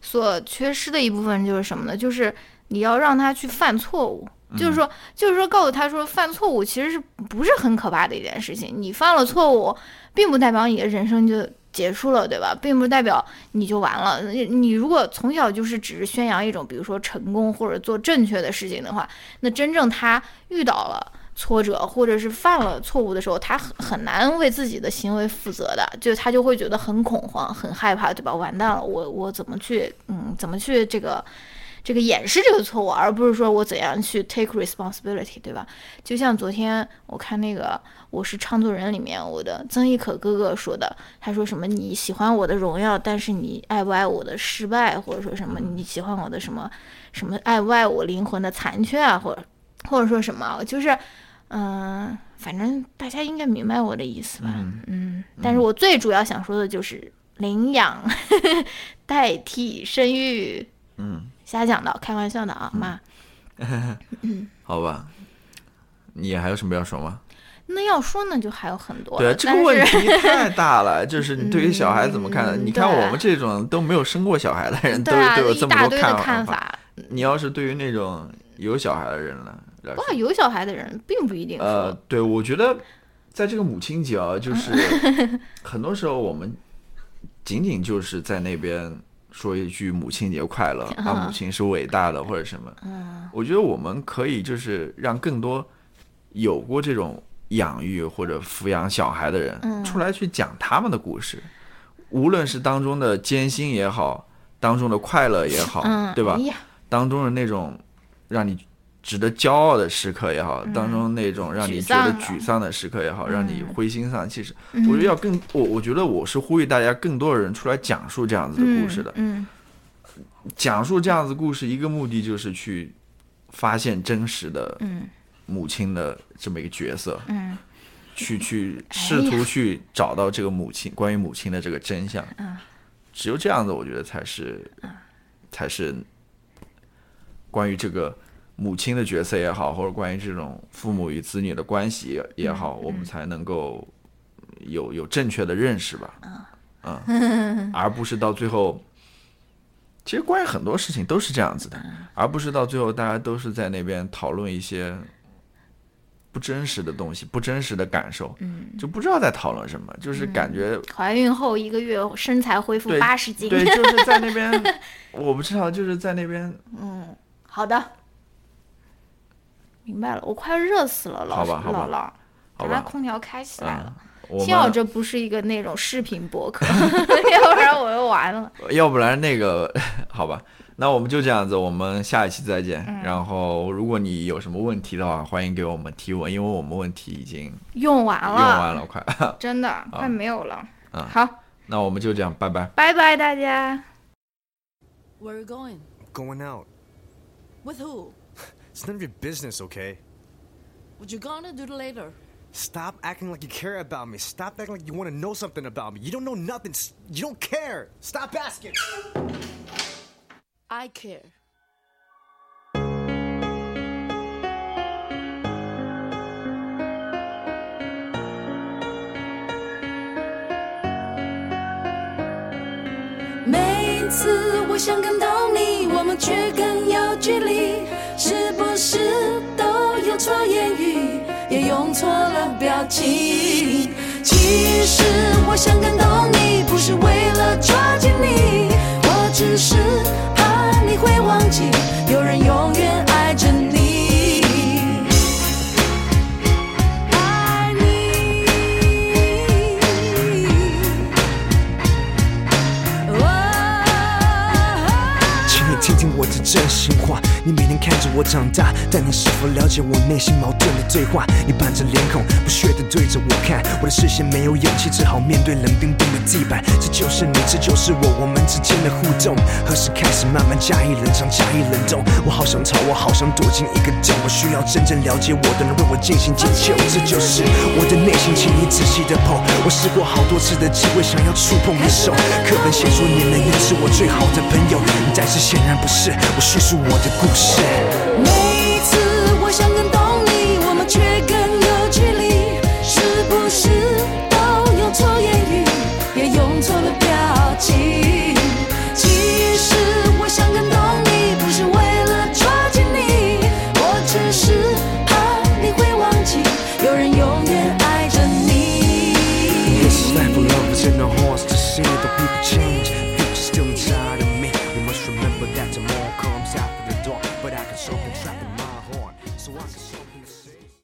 所缺失的一部分就是什么呢？就是你要让他去犯错误。就是说，就是说，告诉他说，犯错误其实是不是很可怕的一件事情？你犯了错误，并不代表你的人生就结束了，对吧？并不代表你就完了。你如果从小就是只是宣扬一种，比如说成功或者做正确的事情的话，那真正他遇到了挫折或者是犯了错误的时候，他很难为自己的行为负责的，就他就会觉得很恐慌、很害怕，对吧？完蛋了，我我怎么去，嗯，怎么去这个。这个掩饰这个错误，而不是说我怎样去 take responsibility， 对吧？就像昨天我看那个我是唱作人里面我的曾轶可哥哥说的，他说什么你喜欢我的荣耀，但是你爱不爱我的失败，或者说什么你喜欢我的什么什么爱不爱我灵魂的残缺啊，或者或者说什么，就是嗯、呃，反正大家应该明白我的意思吧，嗯，嗯，但是我最主要想说的就是领养代替生育，嗯。瞎讲的，开玩笑的啊，妈。嗯，好吧，你还有什么要说吗？那要说呢，就还有很多。对，这个问题太大了，就是你对于小孩怎么看的？嗯，你看我们这种都没有生过小孩的人，都都有这么多看法。看法你要是对于那种有小孩的人了，哇，有小孩的人并不一定说。呃，对，我觉得在这个母亲节啊，就是很多时候我们仅仅就是在那边。说一句母亲节快乐啊，母亲是伟大的或者什么，我觉得我们可以就是让更多有过这种养育或者抚养小孩的人出来去讲他们的故事，无论是当中的艰辛也好，当中的快乐也好，对吧？当中的那种让你值得骄傲的时刻也好，嗯、当中那种让你觉得沮丧的时刻也好，嗯、让你灰心丧气，嗯、我觉得要更我我觉得我是呼吁大家更多的人出来讲述这样子的故事的。嗯嗯、讲述这样子的故事，一个目的就是去发现真实的母亲的这么一个角色，嗯，去去试图去找到这个母亲、哎、关于母亲的这个真相。嗯，只有这样子，我觉得才是、嗯、才是关于这个。母亲的角色也好，或者关于这种父母与子女的关系也好，嗯、我们才能够有有正确的认识吧，嗯嗯、而不是到最后，其实关于很多事情都是这样子的，而不是到最后大家都是在那边讨论一些不真实的东西，不真实的感受，嗯、就不知道在讨论什么，就是感觉、嗯、怀孕后一个月身材恢复八十斤，对，就是在那边，我不知道，就是在那边，嗯，好的。明白了，我快热死了，老姥姥，咱把空调开起来了。幸好这不是一个那种视频博客，要不然我又完了。要不然那个，好吧，那我们就这样子，我们下一期再见。嗯、然后，如果你有什么问题的话，欢迎给我们提问，因为我们问题已经用完了，用完了，快，真的快没有了。嗯、好，那我们就这样，拜拜，拜拜，大家。Where are you going? Going out. With who?It's none of your business, okay? What you gonna do later? Stop acting like you care about me. Stop acting like you want to know something about me. You don't know nothing. You don't care. Stop asking. I care.每次我想感动你，我们却更有距离。是不是都用错言语，也用错了表情？其实我想感动你，不是为了抓紧你，我只是怕你会忘记，有人永远爱着你。我这真心话，你每天看着我长大，但你是否了解我内心矛盾的对话？你板着脸孔，不屑地对着我看，我的视线没有勇气，只好面对冷冰冰的地板。这就是你，这就是我，我们之间的互动，何时开始慢慢加以冷藏，加以冷冻？我好想逃，我好想躲进一个洞，我需要真正了解我的人为我进行解救。这就是我的内心，请你仔细地碰。我试过好多次的机会，想要触碰你手，课本写说你能是我最好的朋友，但是显然不是。我叙述我的故事，每次我想更懂你，我们却更有距离。是不是都用错言语，也用错了表情？其实我想更懂你，不是为了抓紧你，我只是怕你会忘记，有人永远爱着你。